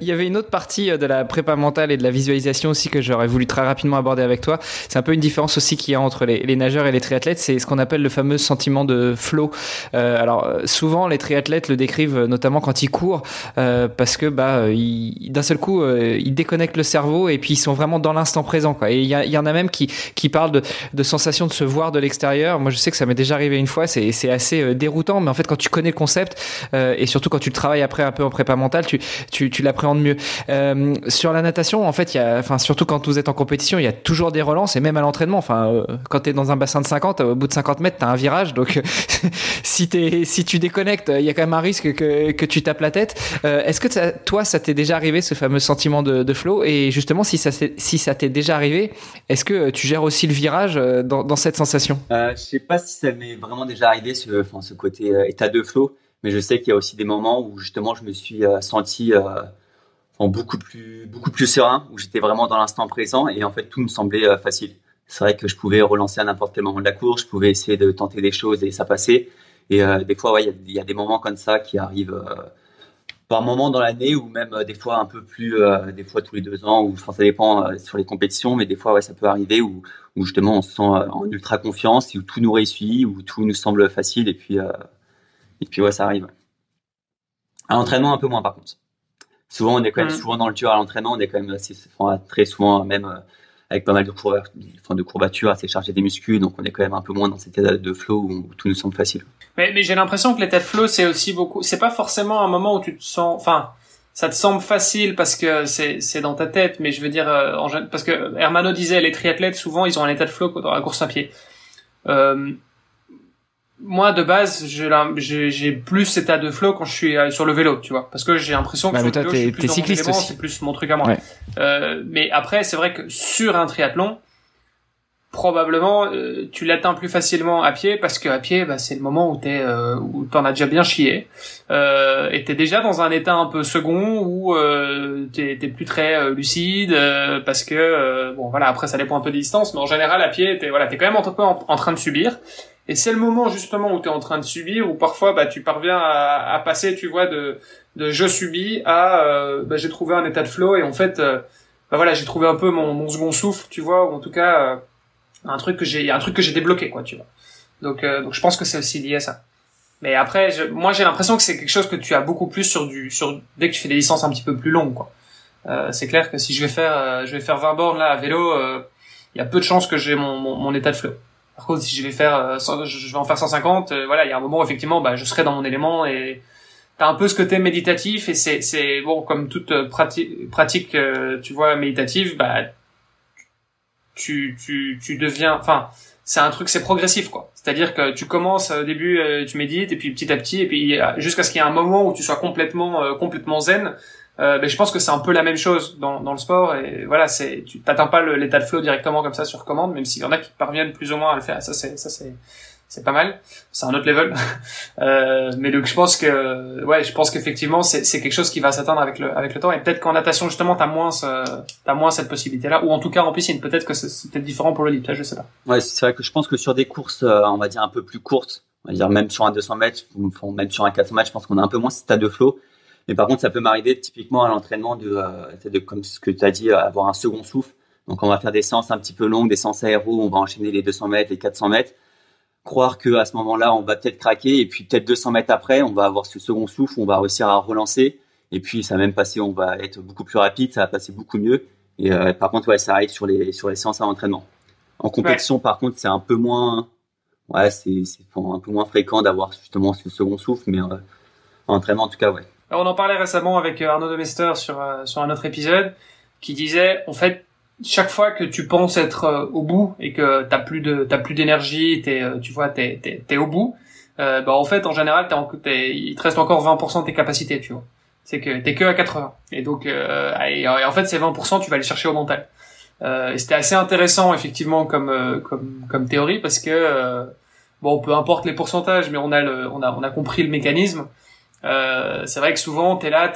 Il y avait une autre partie de la prépa mentale et de la visualisation aussi que j'aurais voulu très rapidement aborder avec toi. C'est un peu une différence aussi qu'il y a entre les nageurs et les triathlètes, c'est ce qu'on appelle le fameux sentiment de flow. Alors souvent les triathlètes le décrivent notamment quand ils courent parce que d'un seul coup ils déconnectent le cerveau et puis ils sont vraiment dans l'instant présent, quoi. Et il y en a même qui parlent de sensation de se voir de l'extérieur. Moi je sais que ça m'est déjà arrivé une fois, c'est assez déroutant, mais en fait quand tu connais le concept et surtout quand tu le travailles après un peu en prépa mentale, tu l'appréhendes mieux. Sur la natation, en fait, surtout quand vous êtes en compétition, il y a toujours des relances, et même à l'entraînement. Quand tu es dans un bassin de 50, au bout de 50 mètres, tu as un virage. Donc, si tu déconnectes, il y a quand même un risque que tu tapes la tête. Est-ce que toi, ça t'est déjà arrivé, ce fameux sentiment de flow? Et justement, si ça t'est déjà arrivé, est-ce que tu gères aussi le virage dans cette sensation? Je sais pas si ça m'est vraiment déjà arrivé, ce côté état de flow. Mais je sais qu'il y a aussi des moments où justement je me suis senti beaucoup plus serein, où j'étais vraiment dans l'instant présent et en fait tout me semblait facile. C'est vrai que je pouvais relancer à n'importe quel moment de la course, je pouvais essayer de tenter des choses et ça passait. Et des fois, il y a des moments comme ça qui arrivent par moments dans l'année ou même des fois un peu plus, des fois tous les 2 ans, ou ça dépend sur les compétitions, mais des fois ça peut arriver où justement on se sent en ultra confiance et où tout nous réussit, où tout nous semble facile et puis... ça arrive. À l'entraînement, un peu moins par contre. Souvent, on est quand même souvent dans le dur à l'entraînement. On est quand même très souvent, même avec pas mal de courbatures, assez chargé des muscles. Donc, on est quand même un peu moins dans cet état de flow où tout nous semble facile. Mais j'ai l'impression que l'état de flow, c'est aussi beaucoup. C'est pas forcément un moment où tu te sens. Enfin, ça te semble facile parce que c'est dans ta tête. Mais je veux dire, parce que Hermano disait, les triathlètes, souvent, ils ont un état de flow dans la course à pied. Moi, de base, j'ai plus cet état de flow quand je suis sur le vélo, tu vois, parce que j'ai l'impression que sur le vélo, je suis plus dans mon élément, c'est plus mon truc à moi. Ouais. Mais après, c'est vrai que sur un triathlon, probablement, tu l'atteins plus facilement à pied, parce que à pied, c'est le moment où où t'en as déjà bien chié, et t'es déjà dans un état un peu second où t'es plus très lucide, parce que après ça dépend un peu des distances, mais en général à pied, t'es quand même en train de subir. Et c'est le moment justement où tu es en train de subir, où parfois tu parviens à passer, tu vois, de je subis à j'ai trouvé un état de flow, et en fait j'ai trouvé un peu mon second souffle, tu vois, ou en tout cas un truc que j'ai débloqué, quoi, tu vois. Donc je pense que c'est aussi lié à ça. Mais après moi j'ai l'impression que c'est quelque chose que tu as beaucoup plus sur dès que tu fais des distances un petit peu plus longues, quoi. C'est clair que si je vais faire 20 bornes là à vélo, il y a peu de chances que j'ai mon état de flow. Par contre, si je vais en faire 150, il y a un moment où effectivement, je serai dans mon élément, et t'as un peu ce côté méditatif, et c'est bon, comme toute pratique, tu vois, méditative, tu deviens, c'est un truc, c'est progressif, quoi. C'est-à-dire que tu commences au début, tu médites, et puis petit à petit, et puis jusqu'à ce qu'il y ait un moment où tu sois complètement zen. Je pense que c'est un peu la même chose dans le sport, et voilà, tu t'atteins pas l'état de flow directement comme ça sur commande, même s'il y en a qui parviennent plus ou moins à le faire. Ça c'est pas mal, c'est un autre level. Mais donc je pense qu'effectivement c'est quelque chose qui va s'atteindre avec le temps, et peut-être qu'en natation justement t'as moins cette possibilité là, ou en tout cas en piscine peut-être que c'est peut-être différent pour le libre, je sais pas. Ouais, c'est vrai que je pense que sur des courses on va dire un peu plus courtes, on va dire même sur un 200 mètres, même sur un 400 mètres, je pense qu'on a un peu moins cet état de flow. Mais par contre, ça peut m'arriver typiquement à l'entraînement de comme ce que tu as dit, avoir un second souffle. Donc, on va faire des séances un petit peu longues, des séances aéro, on va enchaîner les 200 mètres, les 400 mètres. Croire qu'à ce moment-là, on va peut-être craquer, et puis peut-être 200 mètres après, on va avoir ce second souffle, on va réussir à relancer. Et puis, ça va même passer, on va être beaucoup plus rapide, ça va passer beaucoup mieux. Et par contre, ouais, ça arrive sur les séances à l'entraînement. En compétition, ouais. Par contre, c'est un peu moins, ouais, c'est un peu moins fréquent d'avoir justement ce second souffle, mais en entraînement, en tout cas, ouais. Alors, on en parlait récemment avec Arnaud Demester sur un autre épisode, qui disait en fait chaque fois que tu penses être au bout et que t'as plus d'énergie, t'es au bout, en fait en général il te reste encore 20% de tes capacités, tu vois. C'est que t'es que à 80, et donc et en fait ces 20% tu vas les chercher au mental. Et c'était assez intéressant effectivement comme théorie, parce que peu importe les pourcentages, mais on a compris le mécanisme. C'est vrai que souvent t'es là,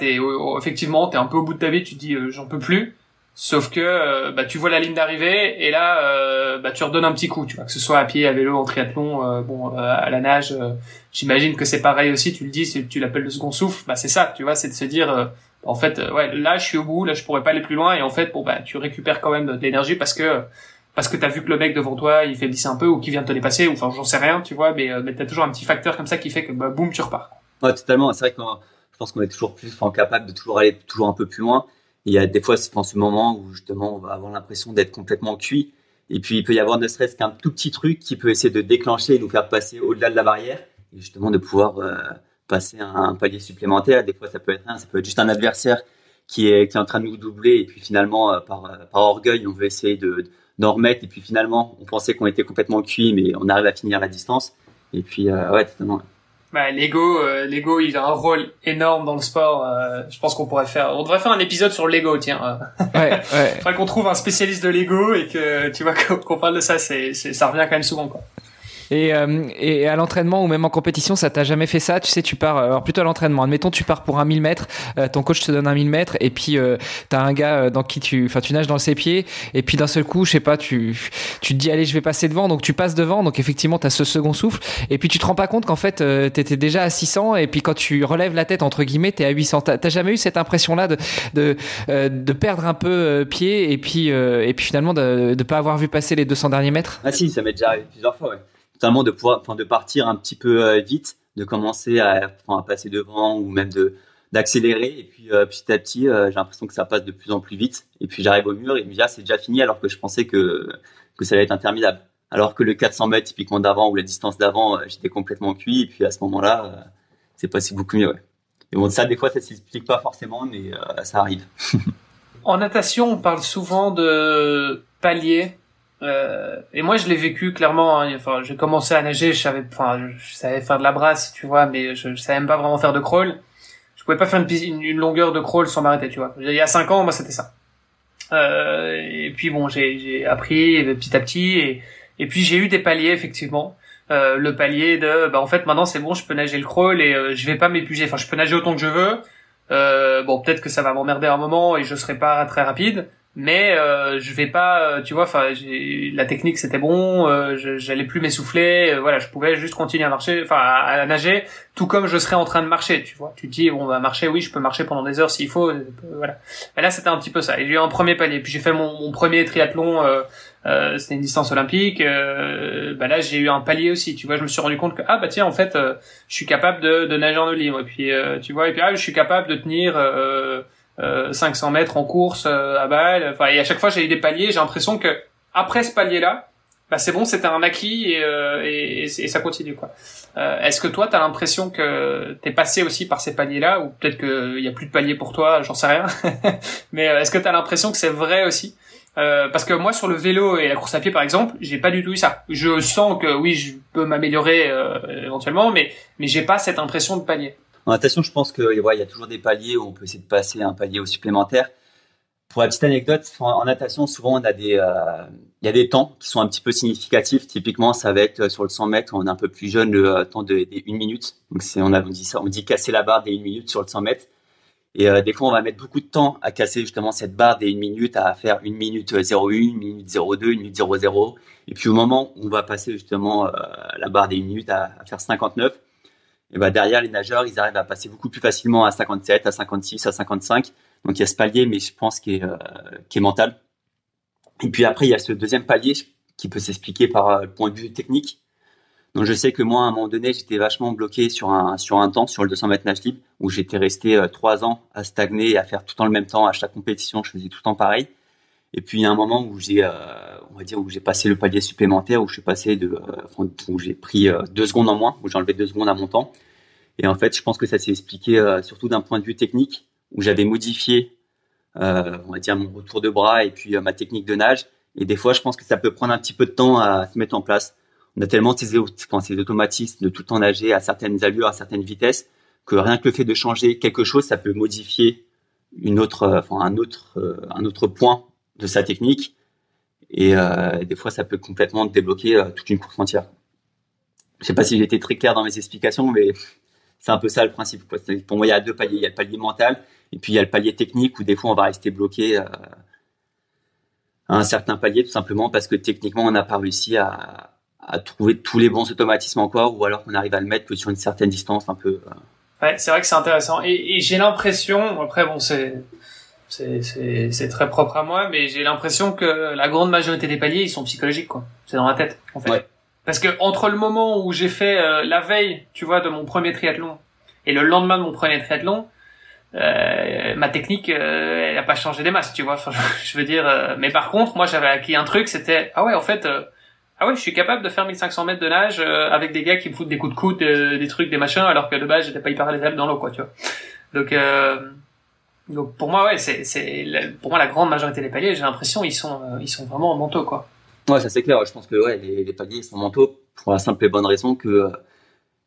effectivement t'es un peu au bout de ta vie, tu te dis j'en peux plus, sauf que tu vois la ligne d'arrivée, et là tu redonnes un petit coup, tu vois, que ce soit à pied, à vélo, en triathlon, à la nage, j'imagine que c'est pareil aussi, tu le dis, tu l'appelles le second souffle, c'est ça, tu vois, c'est de se dire en fait, ouais, là je suis au bout, là je pourrais pas aller plus loin, et en fait, bon bah, tu récupères quand même de l'énergie parce que t'as vu que le mec devant toi il faiblissait un peu ou qu'il vient de te dépasser, ou enfin j'en sais rien, tu vois, mais t'as toujours un petit facteur comme ça qui fait que bah, boum, tu repars. Ouais, totalement. C'est vrai que je pense qu'on est toujours plus capable de toujours aller toujours un peu plus loin. Il y a des fois, c'est ce moment où justement on va avoir l'impression d'être complètement cuit, et puis il peut y avoir ne serait-ce qu'un tout petit truc qui peut essayer de déclencher et nous faire passer au-delà de la barrière, et justement de pouvoir passer un palier supplémentaire. Des fois, ça peut être juste un adversaire qui est en train de nous doubler, et puis finalement, par orgueil, on veut essayer d'en remettre, et puis finalement, on pensait qu'on était complètement cuit, mais on arrive à finir la distance. Et puis, ouais, totalement. Bah, l'ego, il a un rôle énorme dans le sport. Je pense qu'on devrait faire un épisode sur l'ego, tiens. Ouais. Faudrait qu'on trouve un spécialiste de l'ego et que, tu vois, qu'on parle de ça. Ça revient quand même souvent, quoi. Et à l'entraînement ou même en compétition, ça t'a jamais fait ça? Tu sais, tu pars, alors plutôt à l'entraînement. Admettons, tu pars pour un 1000 mètres, ton coach te donne un 1000 mètres, et puis, t'as un gars dans qui tu nages dans ses pieds, et puis d'un seul coup, je sais pas, tu te dis, allez, je vais passer devant, donc tu passes devant, donc effectivement, t'as ce second souffle, et puis tu te rends pas compte qu'en fait, t'étais déjà à 600, et puis quand tu relèves la tête, entre guillemets, t'es à 800. T'as jamais eu cette impression-là de perdre un peu, pied, et puis finalement, de pas avoir vu passer les 200 derniers mètres? Ah si, ça m'est déjà arrivé plusieurs fois, ouais. Notamment de partir un petit peu vite, de commencer à passer devant, ou même d'accélérer, et puis petit à petit j'ai l'impression que ça passe de plus en plus vite, et puis j'arrive au mur et je me dis, ah, c'est déjà fini, alors que je pensais que ça allait être interminable, alors que le 400 mètres typiquement d'avant, ou la distance d'avant, j'étais complètement cuit, et puis à ce moment-là c'est passé beaucoup mieux, ouais. Et bon, ça, des fois, ça s'explique pas forcément, mais ça arrive. En natation, on parle souvent de paliers. Et moi, je l'ai vécu clairement, hein. Enfin, j'ai commencé à nager, je savais faire de la brasse, tu vois, mais je savais même pas vraiment faire de crawl. Je pouvais pas faire une longueur de crawl sans m'arrêter, tu vois. Il y a 5 ans, moi, c'était ça. Et puis bon, j'ai appris petit à petit, et puis j'ai eu des paliers, effectivement. Le palier de, bah, en fait, maintenant, c'est bon, je peux nager le crawl, et je vais pas m'épuiser. Enfin, je peux nager autant que je veux. Bon, peut-être que ça va m'emmerder un moment, et je serai pas très rapide. Mais je vais pas, tu vois, enfin, la technique, c'était bon, j'allais plus m'essouffler, voilà, je pouvais juste continuer à marcher, enfin à nager, tout comme je serais en train de marcher, tu vois. Tu te dis, bon, bah, marcher, oui, je peux marcher pendant des heures s'il faut, voilà. Et là, c'était un petit peu ça. Et j'ai eu un premier palier, puis j'ai fait mon premier triathlon, c'était une distance olympique. Bah là, j'ai eu un palier aussi, tu vois. Je me suis rendu compte que, ah bah tiens, en fait, je suis capable de nager en eau libre, et puis tu vois, et puis ah, je suis capable de tenir 500 mètres en course à balle, enfin, et à chaque fois j'ai eu des paliers. J'ai l'impression que après ce palier là, bah c'est bon, c'était un acquis, et ça continue, quoi. Est-ce que toi, t'as l'impression que t'es passé aussi par ces paliers là, ou peut-être que y a plus de paliers pour toi, j'en sais rien. Mais est-ce que t'as l'impression que c'est vrai aussi? Parce que moi, sur le vélo et la course à pied, par exemple, j'ai pas du tout eu ça. Je sens que oui, je peux m'améliorer éventuellement, mais j'ai pas cette impression de palier. En natation, je pense qu'il y a toujours des paliers où on peut essayer de passer un palier au supplémentaire. Pour la petite anecdote, en natation, souvent, il y a des temps qui sont un petit peu significatifs. Typiquement, ça va être sur le 100 mètres, on est un peu plus jeune, le temps des 1 minute. Donc, on dit casser la barre des 1 minute sur le 100 mètres. Et des fois, on va mettre beaucoup de temps à casser justement cette barre des 1 minute, à faire 1 minute 01, 1 minute 02, 1 minute 00. Et puis, au moment où on va passer justement la barre des 1 minute à faire 59, et bah derrière, les nageurs, ils arrivent à passer beaucoup plus facilement à 57, à 56, à 55. Donc, il y a ce palier, mais je pense qui est mental. Et puis après, il y a ce deuxième palier qui peut s'expliquer par le point de vue technique. Donc, je sais que moi, à un moment donné, j'étais vachement bloqué sur un temps, sur le 200 mètres nage libre, où j'étais resté 3 ans à stagner et à faire tout le temps le même temps. À chaque compétition, je faisais tout le temps pareil. Et puis, il y a un moment où j'ai passé le palier supplémentaire, où je suis passé où j'ai pris 2 secondes en moins, où j'ai enlevé 2 secondes à mon temps. Et en fait, je pense que ça s'est expliqué surtout d'un point de vue technique, où j'avais modifié, mon retour de bras, et puis ma technique de nage. Et des fois, je pense que ça peut prendre un petit peu de temps à se mettre en place. On a tellement ces automatismes de tout le temps nager à certaines allures, à certaines vitesses, que rien que le fait de changer quelque chose, ça peut modifier un autre point de sa technique, et des fois ça peut complètement débloquer toute une course entière. Je sais pas si j'ai été très clair dans mes explications, mais c'est un peu ça le principe, quoi. Pour moi, il y a 2 paliers, il y a le palier mental, et puis il y a le palier technique, où des fois on va rester bloqué à un certain palier, tout simplement parce que techniquement on n'a pas réussi à trouver tous les bons automatismes encore, ou alors qu'on arrive à le mettre que sur une certaine distance un peu Ouais, c'est vrai que c'est intéressant. Et j'ai l'impression, après bon, c'est très propre à moi, mais j'ai l'impression que la grande majorité des paliers, ils sont psychologiques, quoi. C'est dans la tête, en fait. Ouais. Parce que entre le moment où j'ai fait la veille, tu vois, de mon premier triathlon et le lendemain de mon premier triathlon, ma technique, elle a pas changé des masses, tu vois. Enfin, je veux dire, mais par contre, moi, j'avais acquis un truc, c'était ah ouais, en fait. Ah ouais, je suis capable de faire 1500 mètres de nage avec des gars qui me foutent des coups de coude, des trucs, des machins, alors que de base j'étais pas hyper à l'aise dans l'eau, quoi, tu vois. Donc pour moi, ouais, pour moi la grande majorité des paliers, j'ai l'impression ils sont vraiment mentaux, quoi. Ouais, ça c'est clair. Je pense que ouais, les paliers sont mentaux pour la simple et bonne raison que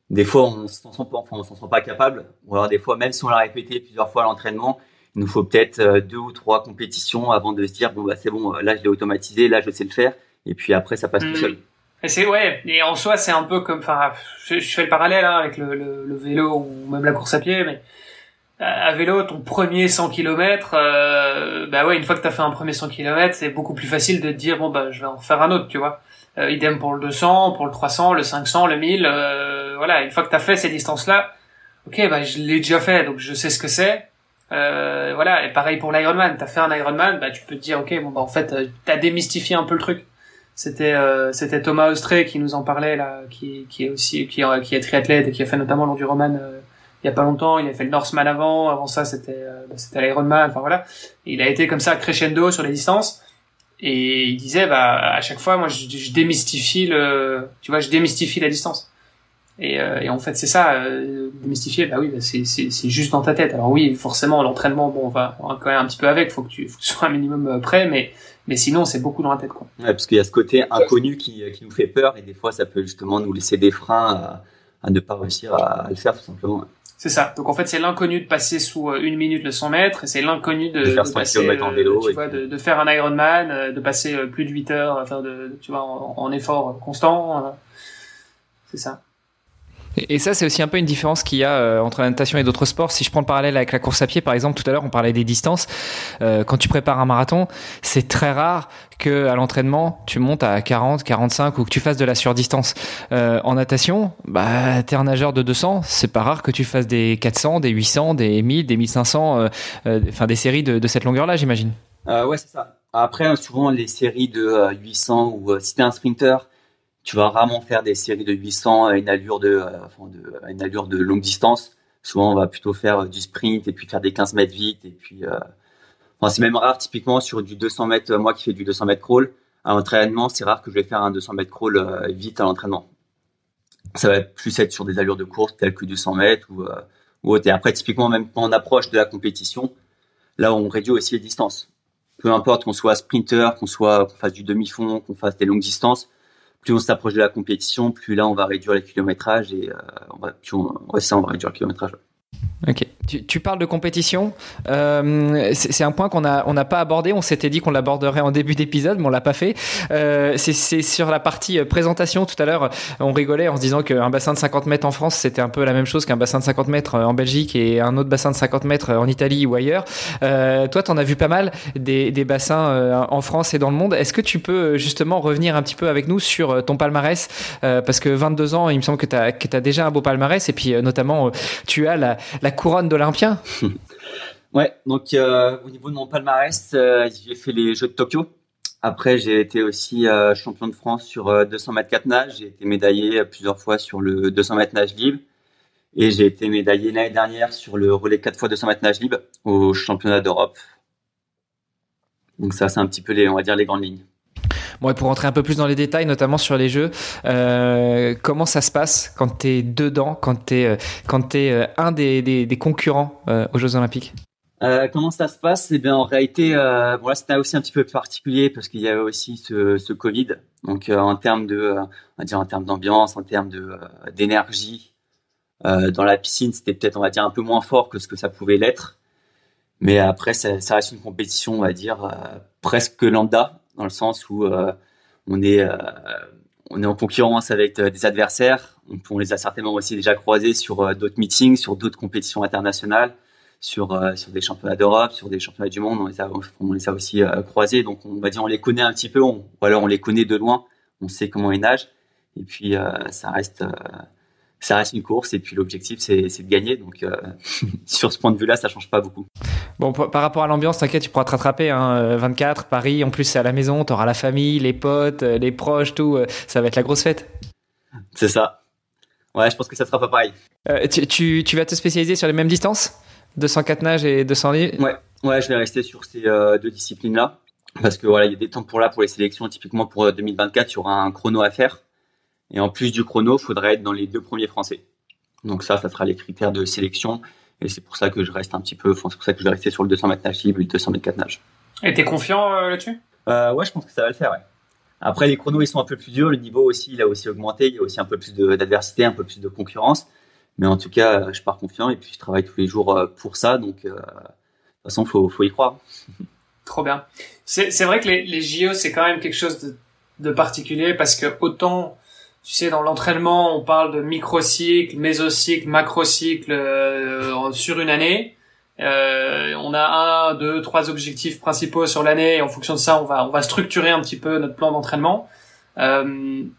des fois on s'en sent pas capable, ou alors des fois même si on l'a répété plusieurs fois à l'entraînement, il nous faut peut-être 2 ou 3 compétitions avant de se dire bon bah c'est bon, là je l'ai automatisé, là je sais le faire. Et puis après, ça passe tout seul. Et c'est ouais. Et en soi, c'est un peu comme, enfin, je fais le parallèle hein, avec le vélo ou même la course à pied. Mais à vélo, ton premier 100 km, bah ouais, une fois que t'as fait un premier 100 km, c'est beaucoup plus facile de te dire bon bah je vais en faire un autre, tu vois. Idem pour le 200, pour le 300, le 500, le 1000. Voilà, une fois que t'as fait ces distances-là, ok, bah je l'ai déjà fait, donc je sais ce que c'est. Voilà. Et pareil pour l'Ironman. T'as fait un Ironman, bah tu peux te dire ok, bon bah en fait, t'as démystifié un peu le truc. C'était Thomas Austré qui nous en parlait là, qui est triathlète et qui a fait notamment l'enduroman il y a pas longtemps. Il a fait le Northman avant ça c'était l'Ironman. Enfin voilà, il a été comme ça crescendo sur les distances et il disait bah à chaque fois moi je démystifie la distance et en fait c'est ça démystifier bah oui bah, c'est juste dans ta tête. Alors oui forcément l'entraînement bon on va quand même un petit peu avec, faut que tu sois un minimum prêt mais sinon c'est beaucoup dans la tête quoi. Ouais, parce qu'il y a ce côté inconnu qui nous fait peur et des fois ça peut justement nous laisser des freins à ne pas réussir à le faire tout simplement. C'est ça, donc en fait c'est l'inconnu de passer sous 1 minute le 100 mètres et c'est l'inconnu de faire 100 km en vélo tu vois, de faire un Ironman, de passer plus de 8 heures à faire tu vois, en effort constant c'est ça. Et ça, c'est aussi un peu une différence qu'il y a entre la natation et d'autres sports. Si je prends le parallèle avec la course à pied, par exemple, tout à l'heure, on parlait des distances. Quand tu prépares un marathon, c'est très rare que à l'entraînement, tu montes à 40, 45 ou que tu fasses de la surdistance. En natation, bah, t'es un nageur de 200. C'est pas rare que tu fasses des 400, des 800, des 1000, des 1500, enfin, des séries de cette longueur-là, j'imagine. Ouais, c'est ça. Après, souvent, les séries de 800 ou si t'es un sprinter, tu vas rarement faire des séries de 800 à une allure de longue distance. Souvent, on va plutôt faire du sprint et puis faire des 15 mètres vite. Et puis, c'est même rare, typiquement, sur du 200 mètres, moi qui fais du 200 mètres crawl, à l'entraînement, c'est rare que je vais faire un 200 mètres crawl vite à l'entraînement. Ça va plus être sur des allures de course telles que 200 mètres ou autre. Et après, typiquement, même quand on approche de la compétition, là, on réduit aussi les distances. Peu importe qu'on soit sprinter, qu'on fasse du demi-fond, qu'on fasse des longues distances, plus on s'approche de la compétition, plus là on va réduire les kilométrages et on va réduire le kilométrage. Ok. Tu parles de compétition. C'est un point qu'on n'a pas abordé. On s'était dit qu'on l'aborderait en début d'épisode, mais on l'a pas fait. C'est sur la partie présentation. Tout à l'heure, on rigolait en se disant qu'un bassin de 50 mètres en France, c'était un peu la même chose qu'un bassin de 50 mètres en Belgique et un autre bassin de 50 mètres en Italie ou ailleurs. Toi, t'en as vu pas mal des bassins en France et dans le monde. Est-ce que tu peux justement revenir un petit peu avec nous sur ton palmarès? Parce que 22 ans, il me semble que t'as déjà un beau palmarès et puis notamment, tu as la couronne d'Olympien. Ouais, donc au niveau de mon palmarès, j'ai fait les Jeux de Tokyo. Après, j'ai été aussi champion de France sur 200 mètres 4 nages. J'ai été médaillé plusieurs fois sur le 200 mètres nage libre. Et j'ai été médaillé l'année dernière sur le relais 4 x 200 mètres nage libre au championnat d'Europe. Donc ça, c'est un petit peu les grandes lignes. Bon, pour rentrer un peu plus dans les détails, notamment sur les jeux, comment ça se passe quand tu es dedans, quand tu es un des concurrents aux Jeux Olympiques? Comment ça se passe? Eh bien, en réalité, bon, là, c'était aussi un petit peu particulier parce qu'il y avait aussi ce Covid. Donc, en termes d'ambiance, en termes d'énergie, dans la piscine, c'était peut-être, on va dire, un peu moins fort que ce que ça pouvait l'être. Mais après, ça reste une compétition, on va dire, presque lambda. Dans le sens où on est en concurrence avec des adversaires. On les a certainement aussi déjà croisés sur d'autres meetings, sur d'autres compétitions internationales, sur des championnats d'Europe, sur des championnats du monde. On les a aussi croisés. Donc, on va dire on les connaît un petit peu, ou alors on les connaît de loin. On sait comment ils nagent. Et puis, ça reste ça reste une course et puis l'objectif c'est de gagner, donc sur ce point de vue là ça change pas beaucoup. Bon, par rapport à l'ambiance, t'inquiète, tu pourras te rattraper, hein, 24 Paris, en plus c'est à la maison, t'auras la famille, les potes, les proches, tout, ça va être la grosse fête. C'est ça. Ouais, je pense que ça sera pas pareil. Tu vas te spécialiser sur les mêmes distances, 204 nages et 200 livres. Ouais, je vais rester sur ces deux disciplines là parce que voilà, il y a des temps pour les sélections. Typiquement pour 2024, il y aura un chrono à faire. Et en plus du chrono, il faudrait être dans les deux premiers français. Donc ça sera les critères de sélection. Et c'est pour ça que je reste un petit peu, c'est pour ça que je vais rester sur le 200 mètres nage libre et le 200 mètres 4 nages. Et t'es confiant là-dessus ? Ouais, je pense que ça va le faire, ouais. Après, les chronos, ils sont un peu plus durs. Le niveau aussi, il a aussi augmenté. Il y a aussi un peu plus d'adversité, un peu plus de concurrence. Mais en tout cas, je pars confiant et puis je travaille tous les jours pour ça. Donc, de toute façon, faut y croire. Trop bien. C'est vrai que les JO, c'est quand même quelque chose de particulier parce que autant... Tu sais, dans l'entraînement, on parle de microcycle, mésocycle, macrocycle sur une année. On a 1, 2, 3 objectifs principaux sur l'année et en fonction de ça, on va structurer un petit peu notre plan d'entraînement. Une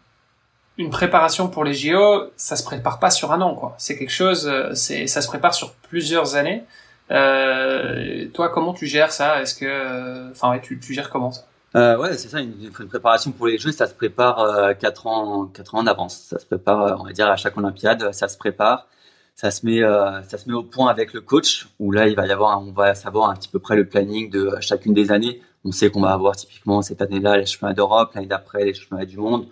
préparation pour les JO, ça se prépare pas sur un an, quoi. C'est quelque chose, ça se prépare sur plusieurs années. Toi, comment tu gères ça ? Est-ce que, tu gères comment ça ? Ouais, c'est ça, une préparation pour les Jeux, ça se prépare 4 ans en avance. Ça se prépare, on va dire, à chaque Olympiade, ça se prépare. Ça se met au point avec le coach, où là, on va savoir un petit peu près le planning de chacune des années. On sait qu'on va avoir typiquement cette année-là les championnats d'Europe, l'année d'après les championnats du monde.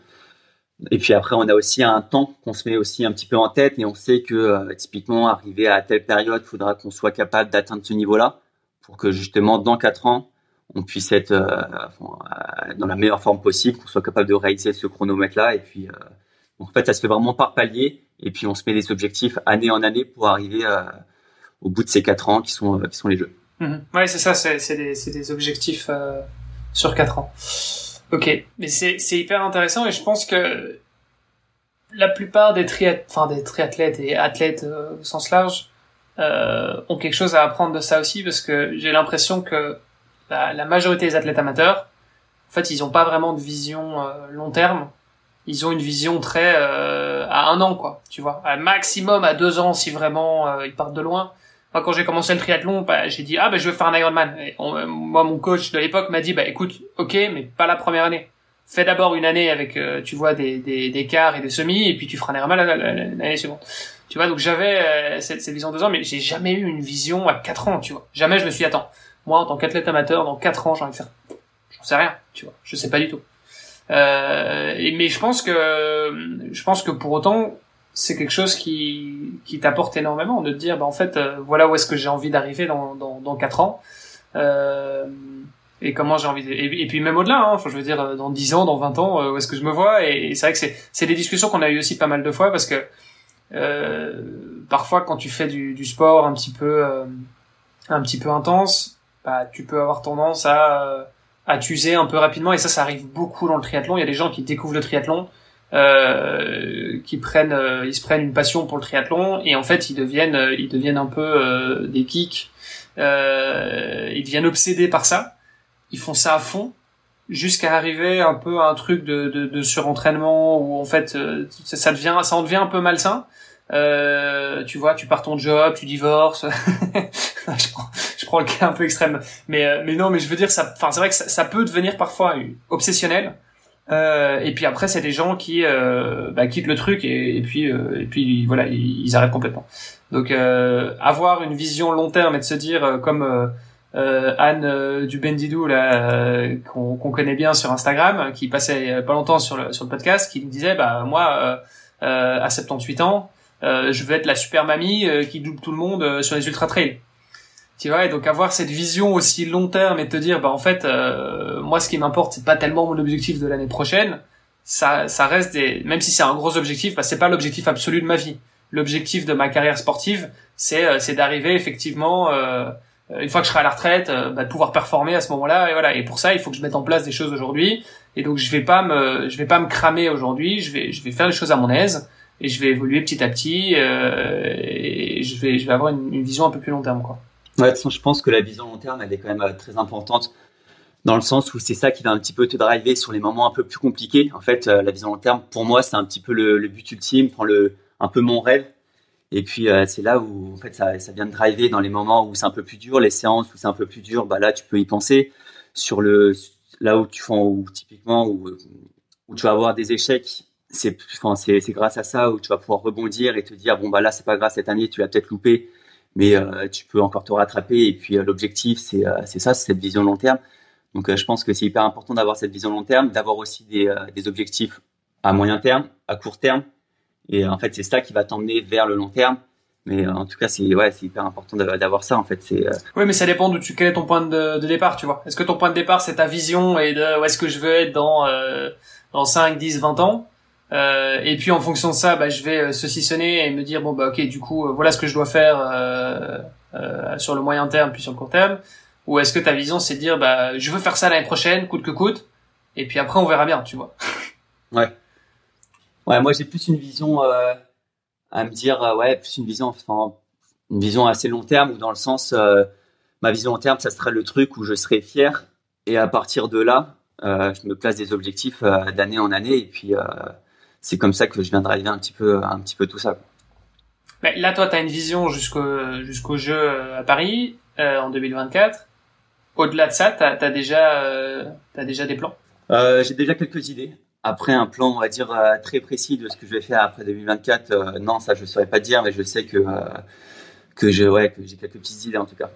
Et puis après, on a aussi un temps qu'on se met aussi un petit peu en tête et on sait que typiquement, arrivé à telle période, il faudra qu'on soit capable d'atteindre ce niveau-là pour que justement, dans 4 ans, on puisse être dans la meilleure forme possible, qu'on soit capable de réaliser ce chronomètre-là. Et puis, en fait, ça se fait vraiment par palier. Et puis, on se met des objectifs année en année pour arriver au bout de ces 4 ans qui sont les Jeux. Mmh. Ouais, c'est ça. C'est des objectifs sur 4 ans. Ok. Mais c'est hyper intéressant. Et je pense que la plupart des triathlètes et athlètes au sens large ont quelque chose à apprendre de ça aussi, parce que j'ai l'impression que la majorité des athlètes amateurs, en fait, ils n'ont pas vraiment de vision long terme. Ils ont une vision très à 1 an, quoi. Tu vois, à maximum à 2 ans si vraiment ils partent de loin. Moi, quand j'ai commencé le triathlon, j'ai dit je vais faire un Ironman. Moi, mon coach de l'époque m'a dit écoute, ok, mais pas la première année. Fais d'abord une année avec des quarts et des semis, et puis tu feras un Ironman l'année suivante. Tu vois, donc j'avais cette vision de 2 ans, mais j'ai jamais eu une vision à 4 ans. Tu vois, jamais je me suis dit attends. Moi, en tant qu'athlète amateur, dans 4 ans, j'ai envie de faire... J'en sais rien, tu vois. Je sais pas du tout. Mais je pense que pour autant, c'est quelque chose qui t'apporte énormément, de te dire, voilà où est-ce que j'ai envie d'arriver dans 4 ans. Et comment j'ai envie de... Et puis même au-delà, hein, je veux dire, dans 10 ans, dans 20 ans, où est-ce que je me vois ? Et c'est vrai que c'est des discussions qu'on a eues aussi pas mal de fois, parce que parfois, quand tu fais du sport un petit peu intense... tu peux avoir tendance à t'user un peu rapidement, et ça arrive beaucoup dans le triathlon. Il y a des gens qui découvrent le triathlon, ils se prennent une passion pour le triathlon, et en fait ils deviennent un peu des geeks, ils deviennent obsédés par ça, ils font ça à fond jusqu'à arriver un peu à un truc de surentraînement où en fait ça en devient un peu malsain. Tu vois, tu pars ton job, tu divorces. je prends le cas un peu extrême, mais non, mais je veux dire, c'est vrai que ça peut devenir parfois obsessionnel. Et puis après, c'est des gens qui quittent le truc et puis voilà, ils arrêtent complètement. Donc avoir une vision long terme et de se dire comme Anne Dubendidou là, qu'on connaît bien sur Instagram, qui passait pas longtemps sur le podcast, qui nous disait moi à 78 ans. Je veux être la super mamie qui double tout le monde sur les ultra trails. Tu vois, et donc avoir cette vision aussi long terme et te dire moi ce qui m'importe c'est pas tellement mon objectif de l'année prochaine, ça reste même si c'est un gros objectif, c'est pas l'objectif absolu de ma vie. L'objectif de ma carrière sportive, c'est d'arriver effectivement une fois que je serai à la retraite, de pouvoir performer à ce moment-là, et voilà. Et pour ça, il faut que je mette en place des choses aujourd'hui, et donc je vais pas me cramer aujourd'hui, je vais faire les choses à mon aise. Et je vais évoluer petit à petit, et je vais avoir une vision un peu plus long terme, quoi. Ouais, de toute façon, je pense que la vision long terme, elle est quand même très importante, dans le sens où c'est ça qui va un petit peu te driver sur les moments un peu plus compliqués. En fait, la vision long terme, pour moi, c'est un petit peu le but ultime, un peu mon rêve. Et puis, c'est là où en fait, ça vient de driver dans les moments où c'est un peu plus dur, les séances où c'est un peu plus dur, bah, là, tu peux y penser. Sur là où tu fais, typiquement, où tu vas avoir des échecs, c'est grâce à ça où tu vas pouvoir rebondir et te dire, bon, bah, là, c'est pas grave, cette année, tu l'as peut-être loupé, mais tu peux encore te rattraper. Et puis, l'objectif, c'est ça, c'est cette vision long terme. Donc, je pense que c'est hyper important d'avoir cette vision long terme, d'avoir aussi des objectifs à moyen terme, à court terme. Et en fait, c'est ça qui va t'emmener vers le long terme. Mais en tout cas, c'est hyper important d'avoir ça, en fait. Oui, mais ça dépend quel est ton point de départ, tu vois. Est-ce que ton point de départ, c'est ta vision et de où est-ce que je veux être dans 5, 10, 20 ans? Et puis, en fonction de ça, bah, je vais saucissonner et me dire, bon, bah, ok, du coup, voilà ce que je dois faire sur le moyen terme puis sur le court terme. Ou est-ce que ta vision, c'est de dire, bah, je veux faire ça l'année prochaine, coûte que coûte. Et puis après, on verra bien, tu vois. Ouais, moi j'ai plus une vision à me dire, plus une vision assez long terme, ou dans le sens, ma vision long terme, ça serait le truc où je serais fier, et à partir de là, je me place des objectifs d'année en année, et puis c'est comme ça que je viens de driver un petit peu tout ça. Là, toi, tu as une vision jusqu'au jeu à Paris en 2024. Au-delà de ça, t'as déjà des plans? J'ai déjà quelques idées. Après, un plan, on va dire, très précis de ce que je vais faire après 2024, non, ça, je ne saurais pas dire, mais je sais que j'ai quelques petites idées, en tout cas.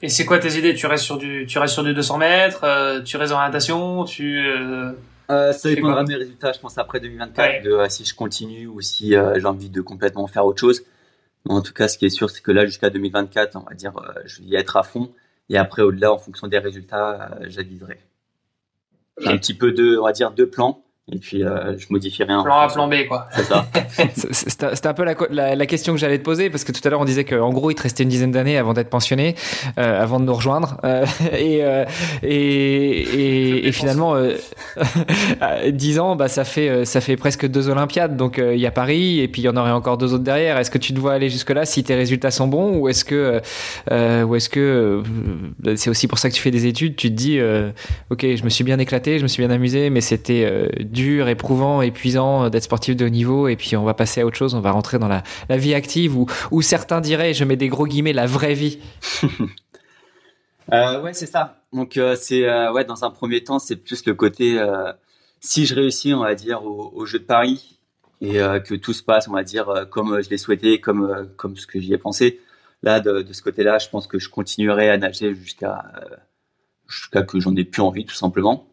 Et c'est quoi tes idées ? Tu restes sur du 200 mètres, tu restes en natation, ça dépendra de mes résultats, je pense, après 2024, ouais. Si je continue ou si j'ai envie de complètement faire autre chose. Mais en tout cas, ce qui est sûr, c'est que là, jusqu'à 2024, on va dire, je vais y être à fond. Et après, au-delà, en fonction des résultats, j'aviserai. J'ai un petit peu deux plans. Et puis, je modifie rien. Plan A, plan B, quoi. C'est ça. C'était un peu la question que j'allais te poser, parce que tout à l'heure, on disait qu'en gros, il te restait une dizaine d'années avant d'être pensionné, avant de nous rejoindre. Et finalement, 10 ans, bah, ça fait presque 2 Olympiades. Donc, il y a Paris, et puis il y en aurait encore 2 autres derrière. Est-ce que tu te vois aller jusque-là si tes résultats sont bons, ou est-ce que c'est aussi pour ça que tu fais des études, tu te dis, OK, je me suis bien éclaté, je me suis bien amusé, mais c'était dur, éprouvant, épuisant d'être sportif de haut niveau, et puis on va passer à autre chose, on va rentrer dans la vie active, ou certains diraient, je mets des gros guillemets, la vraie vie. Ouais, c'est ça. Donc dans un premier temps, c'est plus le côté si je réussis, on va dire, au Jeux de Paris, et que tout se passe, on va dire, comme je l'ai souhaité, comme ce que j'y ai pensé. Là, de ce côté-là, je pense que je continuerai à nager jusqu'à que j'en ai plus envie, tout simplement.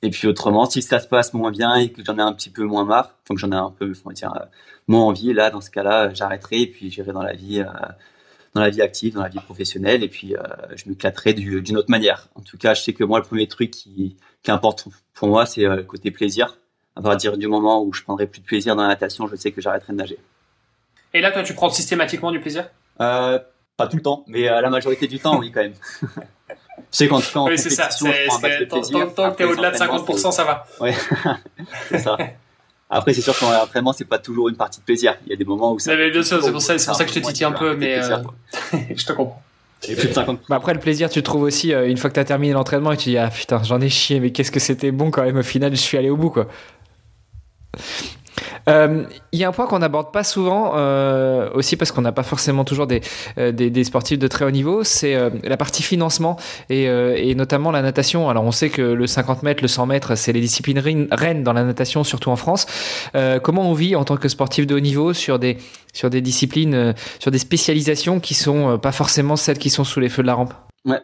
Et puis autrement, si ça se passe moins bien et que j'en ai un petit peu moins marre, donc j'en ai un peu moins envie, là, dans ce cas-là, j'arrêterai et puis j'irai dans la vie active, dans la vie professionnelle, et puis je m'éclaterai d'une autre manière. En tout cas, je sais que moi, le premier truc qui est important pour moi, c'est le côté plaisir. À partir du moment où je prendrai plus de plaisir dans la natation, je sais que j'arrêterai de nager. Et là, toi, tu prends systématiquement du plaisir ? Pas tout le temps, mais la majorité du temps, oui, quand même. C'est quand tu oui, c'est ça. Tant que t'es au-delà de 50%, ça va. Ouais, c'est ça. Après, c'est sûr qu'en entraînement, c'est pas toujours une partie de plaisir. Il y a des moments où ça. Mais bien sûr, c'est pour ça que je te titille un peu, mais je te comprends. Et plus de 50%. Bah après, le plaisir, tu le trouves aussi une fois que t'as terminé l'entraînement et tu dis, ah putain, j'en ai chié, mais qu'est-ce que c'était bon quand même. Au final, je suis allé au bout, quoi. Il y a un point qu'on n'aborde pas souvent aussi parce qu'on n'a pas forcément toujours des sportifs de très haut niveau, c'est la partie financement et notamment la natation. Alors on sait que le 50 mètres, le 100 mètres, c'est les disciplines reines dans la natation, surtout en France. Comment on vit en tant que sportif de haut niveau sur des disciplines, sur des spécialisations qui sont pas forcément celles qui sont sous les feux de la rampe? Ouais.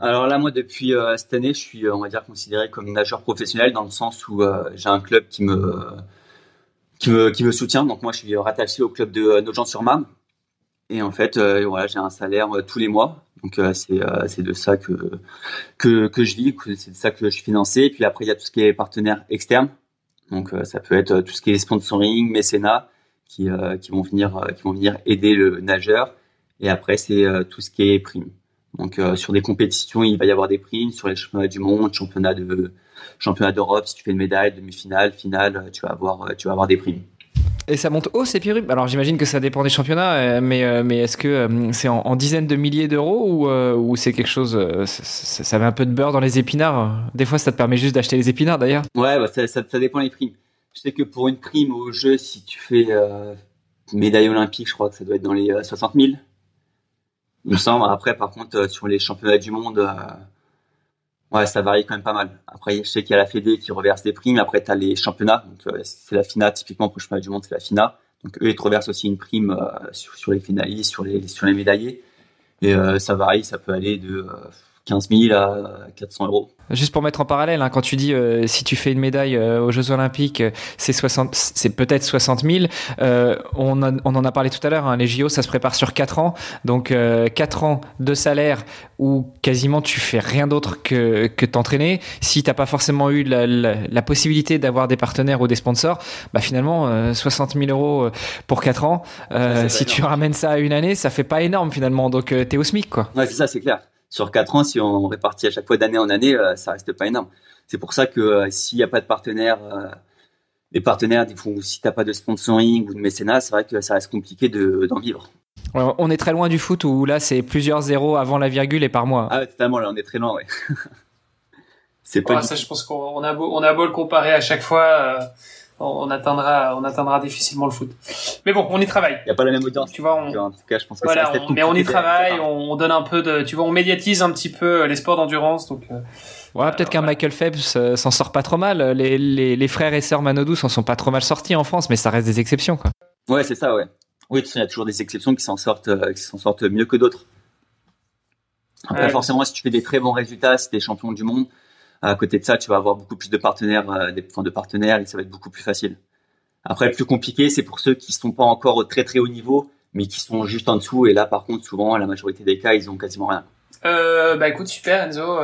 Alors là, moi, depuis cette année, je suis, on va dire, considéré comme nageur professionnel dans le sens où j'ai un club qui me soutient. Donc moi, je suis rattaché au club de Nogent-sur-Marne. Et en fait, j'ai un salaire tous les mois. Donc c'est de ça que je vis, c'est de ça que je suis financé. Et puis après, il y a tout ce qui est partenaires externes. Donc ça peut être tout ce qui est sponsoring, mécénat, qui vont venir aider le nageur. Et après, c'est tout ce qui est primes. Donc sur des compétitions, il va y avoir des primes sur les championnats du monde, championnat d'Europe, si tu fais une médaille, demi-finale, finale, tu vas avoir des primes. Et ça monte haut, ces primes ? Alors j'imagine que ça dépend des championnats, mais est-ce que c'est en dizaines de milliers d'euros ou c'est quelque chose, ça met un peu de beurre dans les épinards ? Des fois, ça te permet juste d'acheter les épinards, d'ailleurs. Ouais, bah, ça dépend des primes. Je sais que pour une prime au jeu, si tu fais médaille olympique, je crois que ça doit être dans les 60 000, il me semble. Après, par contre, sur les championnats du monde, ouais, ça varie quand même pas mal. Après, je sais qu'il y a la FED qui reverse des primes. Après, tu as les championnats. Donc, c'est la FINA, typiquement, pour le championnat du monde, c'est la FINA. Donc, eux, ils te reversent aussi une prime sur les finalistes, sur les médaillés. Et ça varie, ça peut aller de 15 000 à 400 euros. Juste pour mettre en parallèle, hein, quand tu dis si tu fais une médaille aux Jeux Olympiques, c'est peut-être 60 000. On en a parlé tout à l'heure, hein, les JO, ça se prépare sur 4 ans. Donc 4 ans de salaire où quasiment tu fais rien d'autre que t'entraîner. Si tu n'as pas forcément eu la possibilité d'avoir des partenaires ou des sponsors, bah finalement 60 000 euros pour 4 ans, ça, si tu ramènes ça à une année, ça ne fait pas énorme finalement. Donc tu es au SMIC, quoi. Ouais, c'est ça, c'est clair. Sur 4 ans, si on répartit à chaque fois d'année en année, ça reste pas énorme. C'est pour ça que s'il n'y a pas de partenaires, si tu n'as pas de sponsoring ou de mécénat, c'est vrai que ça reste compliqué d'en vivre. Alors, on est très loin du foot où là, c'est plusieurs zéros avant la virgule et par mois. Ah, totalement, là, on est très loin, ouais. Ça, je pense qu'on a beau le comparer à chaque fois, on atteindra difficilement le foot. Mais bon, on y travaille. Il n'y a pas la même audience. Tu vois, en tout cas, je pense que voilà, ça reste. Mais on y travaille, on donne un peu de, tu vois, on médiatise un petit peu les sports d'endurance, donc. Ouais, peut-être qu'un Michael Phelps s'en sort pas trop mal. Les frères et sœurs Manaudou s'en sont pas trop mal sortis en France, mais ça reste des exceptions, quoi. Ouais, c'est ça, ouais. Oui, il y a toujours des exceptions qui s'en sortent mieux que d'autres. Après, forcément, si tu fais des très bons résultats, si t'es champion du monde, à côté de ça, tu vas avoir beaucoup plus de partenaires, et ça va être beaucoup plus facile. Après, le plus compliqué, c'est pour ceux qui ne sont pas encore au très très haut niveau, mais qui sont juste en dessous. Et là, par contre, souvent, la majorité des cas, ils n'ont quasiment rien. Bah écoute, super Enzo,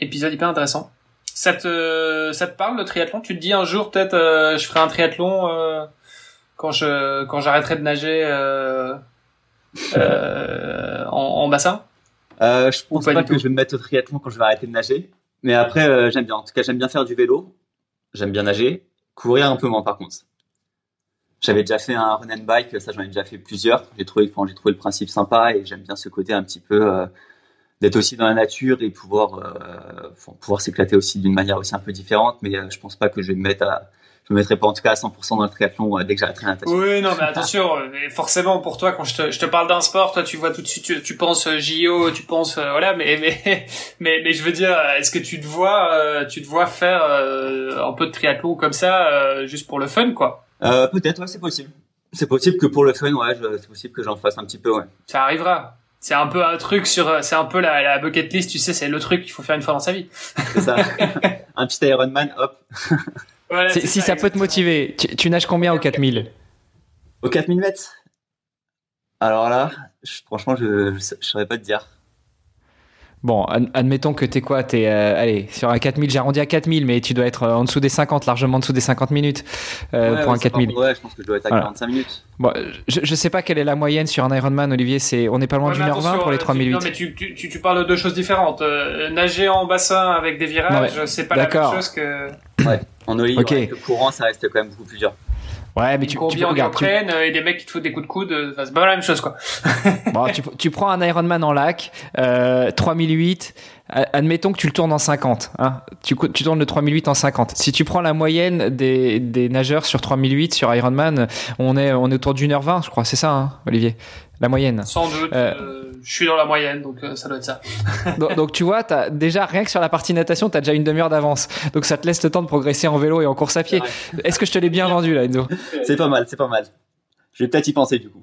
épisode hyper intéressant. Ça te parle le triathlon ? Tu te dis un jour peut-être, je ferai un triathlon quand j'arrêterai de nager en bassin ? Je pense pas que je vais me mettre au triathlon quand je vais arrêter de nager. Mais après, j'aime bien. En tout cas, j'aime bien faire du vélo. J'aime bien nager. Courir un peu moins, par contre. J'avais déjà fait un run and bike. Ça, j'en ai déjà fait plusieurs. J'ai trouvé le principe sympa et j'aime bien ce côté un petit peu d'être aussi dans la nature et pouvoir s'éclater aussi d'une manière aussi un peu différente. Mais je pense pas que je me mettrai pas en tout cas à 100% dans le triathlon dès que j'arrêterai la natation. Oui, non, mais attention, mais forcément pour toi, quand je te parle d'un sport, toi tu vois tout de suite, tu penses JO, tu penses voilà, mais je veux dire, est-ce que tu te vois faire un peu de triathlon comme ça, juste pour le fun, quoi ? Peut-être, ouais, c'est possible. C'est possible que pour le fun, ouais, c'est possible que j'en fasse un petit peu, ouais. Ça arrivera. C'est un peu un truc c'est un peu la bucket list, tu sais, c'est le truc qu'il faut faire une fois dans sa vie. C'est ça. Un petit Ironman, hop. Voilà, si ça peut te motiver, tu nages combien aux 4000 ? Aux 4000 mètres ? Alors là, franchement, je ne saurais pas te dire. Bon, admettons que t'es quoi ? T'es, allez, sur un 4000, j'arrondis à 4000, mais tu dois être en dessous des 50, largement en dessous des 50 minutes pour un 4000. Ouais, je pense que je dois être à 45 minutes. Bon, je sais pas quelle est la moyenne sur un Ironman, Olivier, on n'est pas loin d'une heure 20 pour les 3008. Non, mais tu parles de deux choses différentes. Nager en bassin avec des virages, ouais, c'est pas d'accord. La même chose que... Ouais, en eau libre, okay. Avec le courant, ça reste quand même beaucoup plus dur. Ouais, mais tu regardes. Et des mecs qui te foutent des coups de coude, c'est pas la même chose, quoi. Bon, tu prends un Ironman en lac, 3008, admettons que tu le tournes en 50, hein. Tu tournes le 3008 en 50. Si tu prends la moyenne des nageurs sur 3008, sur Ironman, on est autour d'une heure 20, je crois, c'est ça, hein, Olivier? La moyenne. Sans doute, je suis dans la moyenne, donc ça doit être ça. donc tu vois, t'as déjà, rien que sur la partie natation, t'as déjà une demi-heure d'avance. Donc ça te laisse le temps de progresser en vélo et en course à pied. Est-ce que je te l'ai bien vendu là, Enzo ? C'est pas mal. Je vais peut-être y penser du coup.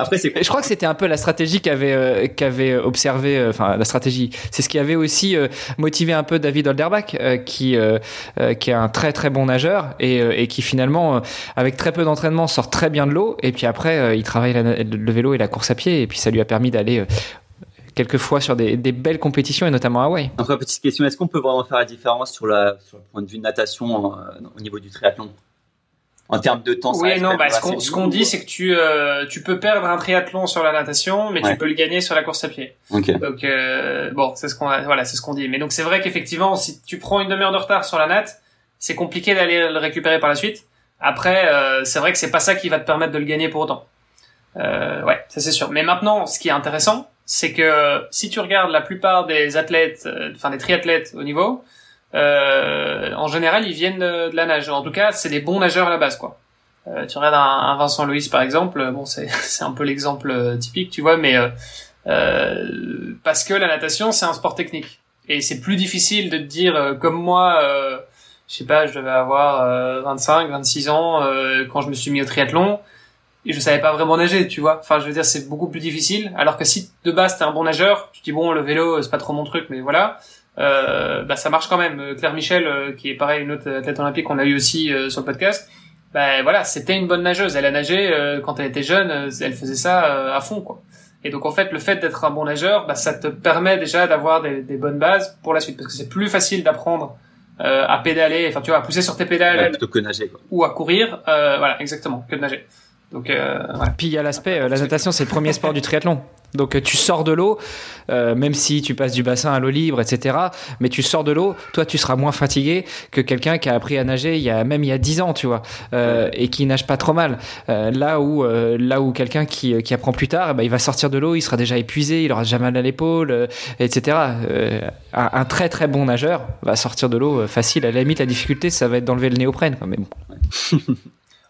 Après, je crois que c'était un peu la stratégie qu'avait observé, enfin la stratégie. C'est ce qui avait aussi motivé un peu David Alderback, qui est un très très bon nageur et qui finalement, avec très peu d'entraînement, sort très bien de l'eau. Et puis après, il travaille le vélo et la course à pied. Et puis ça lui a permis d'aller quelques fois sur des belles compétitions et notamment à Hawaï. Encore petite question, est-ce qu'on peut vraiment faire la différence sur le point de vue de natation au niveau du triathlon ? En termes de temps, oui, non, ce qu'on dit, c'est que tu peux perdre un triathlon sur la natation, mais ouais, tu peux le gagner sur la course à pied. Okay. Donc, bon, c'est ce qu'on dit. Mais donc, c'est vrai qu'effectivement, si tu prends une demi-heure de retard sur la natte, c'est compliqué d'aller le récupérer par la suite. Après, c'est vrai que c'est pas ça qui va te permettre de le gagner pour autant. Ouais, ça c'est sûr. Mais maintenant, ce qui est intéressant, c'est que si tu regardes la plupart des athlètes, enfin, des triathlètes au niveau, en général, ils viennent de la nage. En tout cas, c'est des bons nageurs à la base, quoi. Tu regardes un Vincent Loïs par exemple, bon c'est un peu l'exemple typique, tu vois, mais parce que la natation c'est un sport technique et c'est plus difficile de te dire comme moi, je sais pas, je devais avoir 25-26 ans quand je me suis mis au triathlon et je savais pas vraiment nager, tu vois. Enfin je veux dire c'est beaucoup plus difficile, alors que si de base t'es un bon nageur, tu te dis bon le vélo c'est pas trop mon truc mais voilà. Bah ça marche quand même. Claire Michel qui est pareil une autre athlète olympique qu'on a eu aussi sur le podcast, bah voilà c'était une bonne nageuse, elle a nagé quand elle était jeune, elle faisait ça à fond quoi. Et donc en fait le fait d'être un bon nageur, bah ça te permet déjà d'avoir des bonnes bases pour la suite, parce que c'est plus facile d'apprendre à pédaler, enfin tu vois à pousser sur tes pédales plutôt que nager quoi. Ou à courir, voilà exactement, que de nager. Donc voilà. Puis il y a l'aspect, la natation c'est le premier sport du triathlon. Donc tu sors de l'eau, même si tu passes du bassin à l'eau libre, etc. Mais tu sors de l'eau, toi tu seras moins fatigué que quelqu'un qui a appris à nager il y a 10 ans, tu vois, et qui nage pas trop mal. Là où quelqu'un qui apprend plus tard, bah, il va sortir de l'eau, il sera déjà épuisé, il aura déjà mal à l'épaule, etc. Un très très bon nageur va sortir de l'eau facile. À la limite, la difficulté, ça va être d'enlever le néoprène, quoi, mais bon.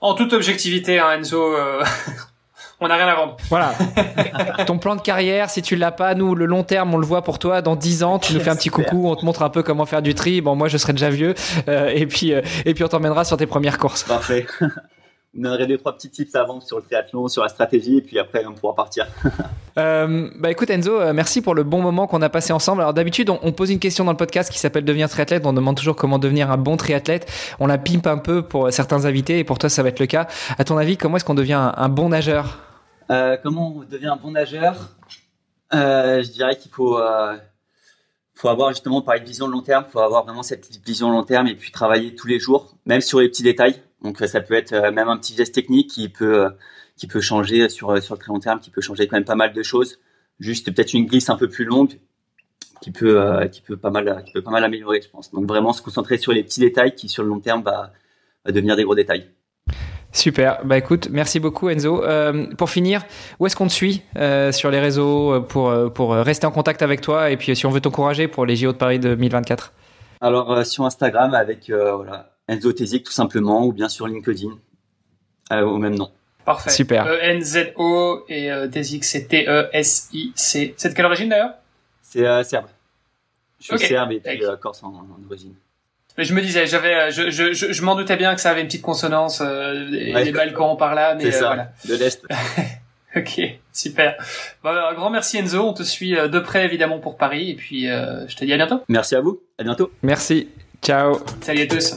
En toute objectivité, hein, Enzo. On n'a rien à vendre. Voilà. Ton plan de carrière, si tu l'as pas, nous, le long terme, on le voit pour toi. Dans 10 ans, tu nous fais un petit coucou, on te montre un peu comment faire du tri. Bon, moi, je serai déjà vieux. Et puis on t'emmènera sur tes premières courses. Parfait. Vous donnerez 2-3 petits tips avant sur le triathlon, sur la stratégie, et puis après on pourra partir. Bah écoute Enzo, merci pour le bon moment qu'on a passé ensemble. Alors d'habitude on pose une question dans le podcast qui s'appelle Devenir triathlète, on demande toujours comment devenir un bon triathlète, on la pimpe un peu pour certains invités et pour toi ça va être le cas. À ton avis, comment est-ce qu'on devient un bon nageur? Comment on devient un bon nageur? Je dirais qu'il faut avoir justement, par une vision de long terme, faut avoir vraiment cette vision de long terme et puis travailler tous les jours, même sur les petits détails. Donc ça peut être même un petit geste technique qui peut changer sur le très long terme, qui peut changer quand même pas mal de choses. Juste peut-être une glisse un peu plus longue qui peut pas mal améliorer, je pense. Donc vraiment se concentrer sur les petits détails qui sur le long terme va devenir des gros détails. Super, bah écoute, merci beaucoup Enzo. Pour finir, où est-ce qu'on te suit sur les réseaux pour rester en contact avec toi et puis si on veut t'encourager pour les JO de Paris 2024? Alors sur Instagram avec voilà, Enzo Tesic tout simplement, ou bien sur LinkedIn au même nom. Parfait. Super. Enzo et Tesic c'est T-E-S-I-C. C'est de quelle origine d'ailleurs? C'est serbe. Je suis serbe et puis corse en origine. Mais je me disais, je m'en doutais bien que ça avait une petite consonance, les Balkans par là, mais c'est ça, voilà. De l'Est. Ok, super. Bon, un grand merci Enzo, on te suit de près évidemment pour Paris, et puis je te dis à bientôt. Merci à vous, à bientôt. Merci, ciao. Salut à tous.